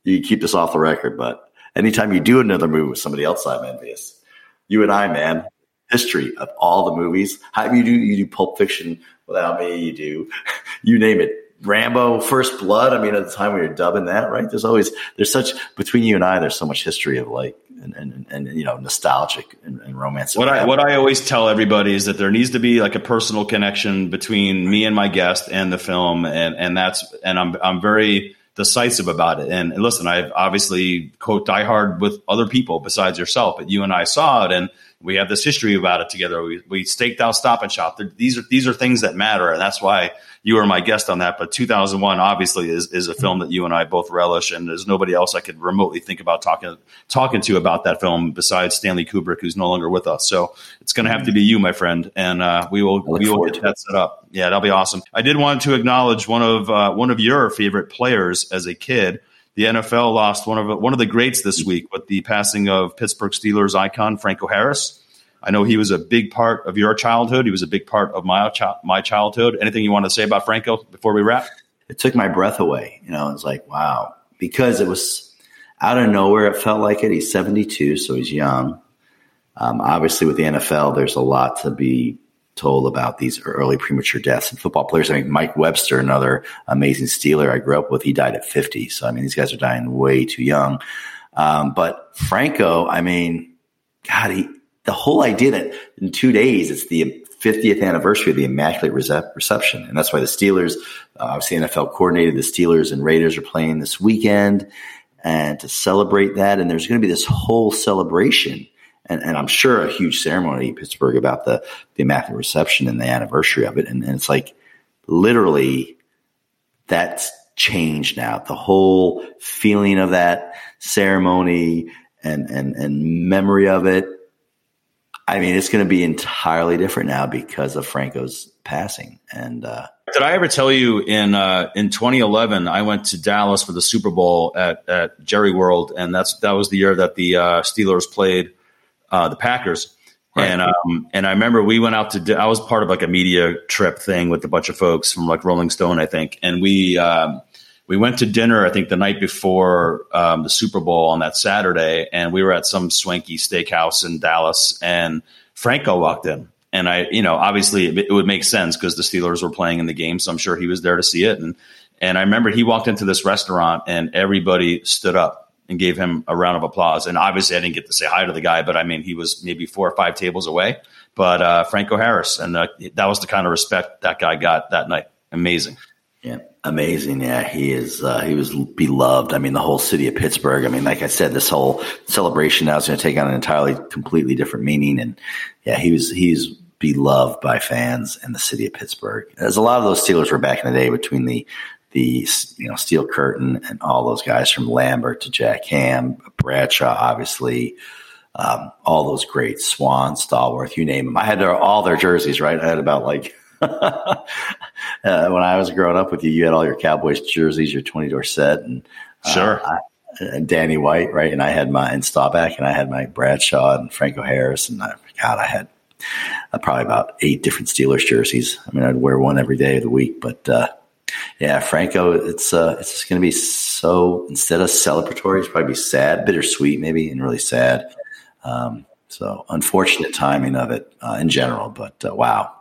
you keep this off the record, but anytime you do another movie with somebody else, I'm envious. You and I, man, history of all the movies. How you do you do Pulp Fiction without me? You do, you name it. Rambo, First Blood. I mean, at the time we were dubbing that, right? There's always there's such between you and I. There's so much history of like and and, and you know nostalgic and, and romance. What I what I always tell everybody is that there needs to be like a personal connection between me and my guest and the film, and and that's and I'm I'm very decisive about it. And, and listen, I've obviously quote Die Hard with other people besides yourself, but you and I saw it, and we have this history about it together. We we staked out Stop and Shop. They're, these are these are things that matter, and that's why. You were my guest on that, but two thousand one obviously is, is a film that you and I both relish, and there's nobody else I could remotely think about talking talking to about that film besides Stanley Kubrick, who's no longer with us. So it's going to have to be you, my friend, and uh, we will we will get that set up. Yeah, that'll be awesome. I did want to acknowledge one of uh, one of your favorite players as a kid. The N F L lost one of one of the greats this week with the passing of Pittsburgh Steelers icon Franco Harris. I know he was a big part of your childhood. He was a big part of my my childhood. Anything you want to say about Franco before we wrap? It took my breath away. You know, it's like, wow, because it was out of nowhere. It felt like it. He's seventy-two, so he's young. Um, obviously, with the N F L, there's a lot to be told about these early premature deaths in football players. I mean, Mike Webster, another amazing Steeler I grew up with, he died at fifty. So, I mean, these guys are dying way too young. Um, but Franco, I mean, God, he – the whole idea that in two days, it's the fiftieth anniversary of the Immaculate Reception. And that's why the Steelers, uh, obviously N F L coordinated, the Steelers and Raiders are playing this weekend and to celebrate that. And there's going to be this whole celebration and, and I'm sure a huge ceremony in Pittsburgh about the, the Immaculate Reception and the anniversary of it. And, and it's like literally that's changed now. The whole feeling of that ceremony and, and, and memory of it. I mean, it's going to be entirely different now because of Franco's passing. And uh, did I ever tell you in uh, in twenty eleven, I went to Dallas for the Super Bowl at, at Jerry World, and that's that was the year that the uh, Steelers played uh, the Packers. Right. And um, and I remember we went out to I was part of like a media trip thing with a bunch of folks from like Rolling Stone, I think, and we. Um, We went to dinner, I think, the night before um, the Super Bowl on that Saturday, and we were at some swanky steakhouse in Dallas, and Franco walked in. And I, you know, obviously it, it would make sense because the Steelers were playing in the game, so I'm sure he was there to see it. And and I remember he walked into this restaurant, and everybody stood up and gave him a round of applause. And obviously I didn't get to say hi to the guy, but, I mean, he was maybe four or five tables away. But uh, Franco Harris, and uh, that was the kind of respect that guy got that night. Amazing. Yeah. Amazing. Yeah, he is, uh, he was beloved. I mean, the whole city of Pittsburgh. I mean, like I said, this whole celebration now is going to take on an entirely, completely different meaning. And yeah, he was, he's beloved by fans and the city of Pittsburgh. As a lot of those Steelers were back in the day between the, the, you know, Steel Curtain and all those guys from Lambert to Jack Ham, Bradshaw, obviously, um, all those greats, Swan, Stallworth, you name them. I had their, all their jerseys, right? I had about like, uh, when I was growing up with you, you had all your Cowboys jerseys, your twenty Dorsett, and uh, sure, I, and Danny White, right? And I had my and Staubach, and I had my Bradshaw and Franco Harris, and I, God, I had uh, probably about eight different Steelers jerseys. I mean, I'd wear one every day of the week, but uh, yeah, Franco, it's uh, it's just going to be so instead of celebratory, it's probably sad, bittersweet, maybe, and really sad. Um, so unfortunate timing of it uh, in general, but uh, wow.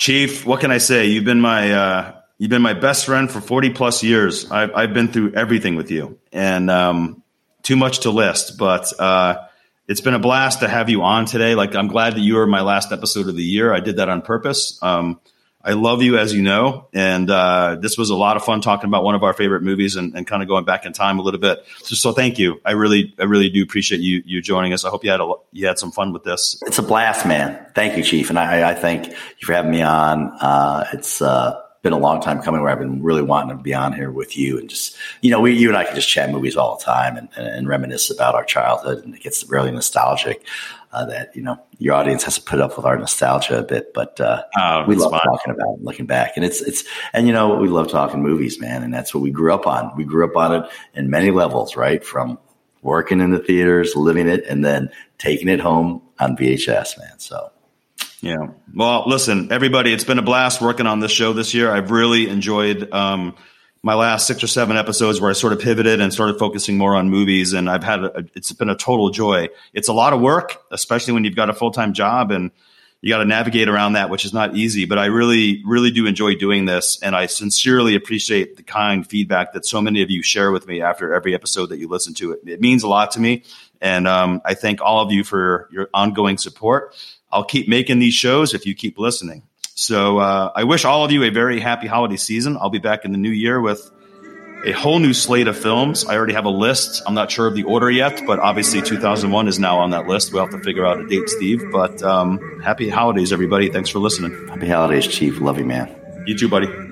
Chief, what can I say? You've been my uh, you've been my best friend for forty plus years. I've I've been through everything with you, and um, too much to list. But uh, it's been a blast to have you on today. Like I'm glad that you were my last episode of the year. I did that on purpose. Um, I love you, as you know, and uh, this was a lot of fun talking about one of our favorite movies and, and kind of going back in time a little bit. So, so thank you. I really, I really do appreciate you you joining us. I hope you had a, you had some fun with this. It's a blast, man. Thank you, Chief, and I, I thank you for having me on. Uh, it's uh, been a long time coming where I've been really wanting to be on here with you and just you know, we you and I can just chat movies all the time and, and, and reminisce about our childhood, and it gets really nostalgic. Uh, that, you know, your audience has to put up with our nostalgia a bit, but uh, oh, we love fun. Talking about it, looking back. And it's, it's, and you know, we love talking movies, man. And that's what we grew up on. We grew up on it in many levels, right? From working in the theaters, living it, and then taking it home on V H S, man. So Yeah. Well, listen, everybody, it's been a blast working on this show this year. I've really enjoyed um, my last six or seven episodes where I sort of pivoted and started focusing more on movies. And I've had, a, it's been a total joy. It's a lot of work, especially when you've got a full-time job and you got to navigate around that, which is not easy, but I really, really do enjoy doing this. And I sincerely appreciate the kind feedback that so many of you share with me after every episode that you listen to. It, it means a lot to me. And um, I thank all of you for your ongoing support. I'll keep making these shows if you keep listening. So uh, I wish all of you a very happy holiday season. I'll be back in the new year with a whole new slate of films. I already have a list. I'm not sure of the order yet, but obviously two thousand one is now on that list. We'll have to figure out a date, Steve. But um, happy holidays, everybody. Thanks for listening. Happy holidays, Chief. Love you, man. You too, buddy.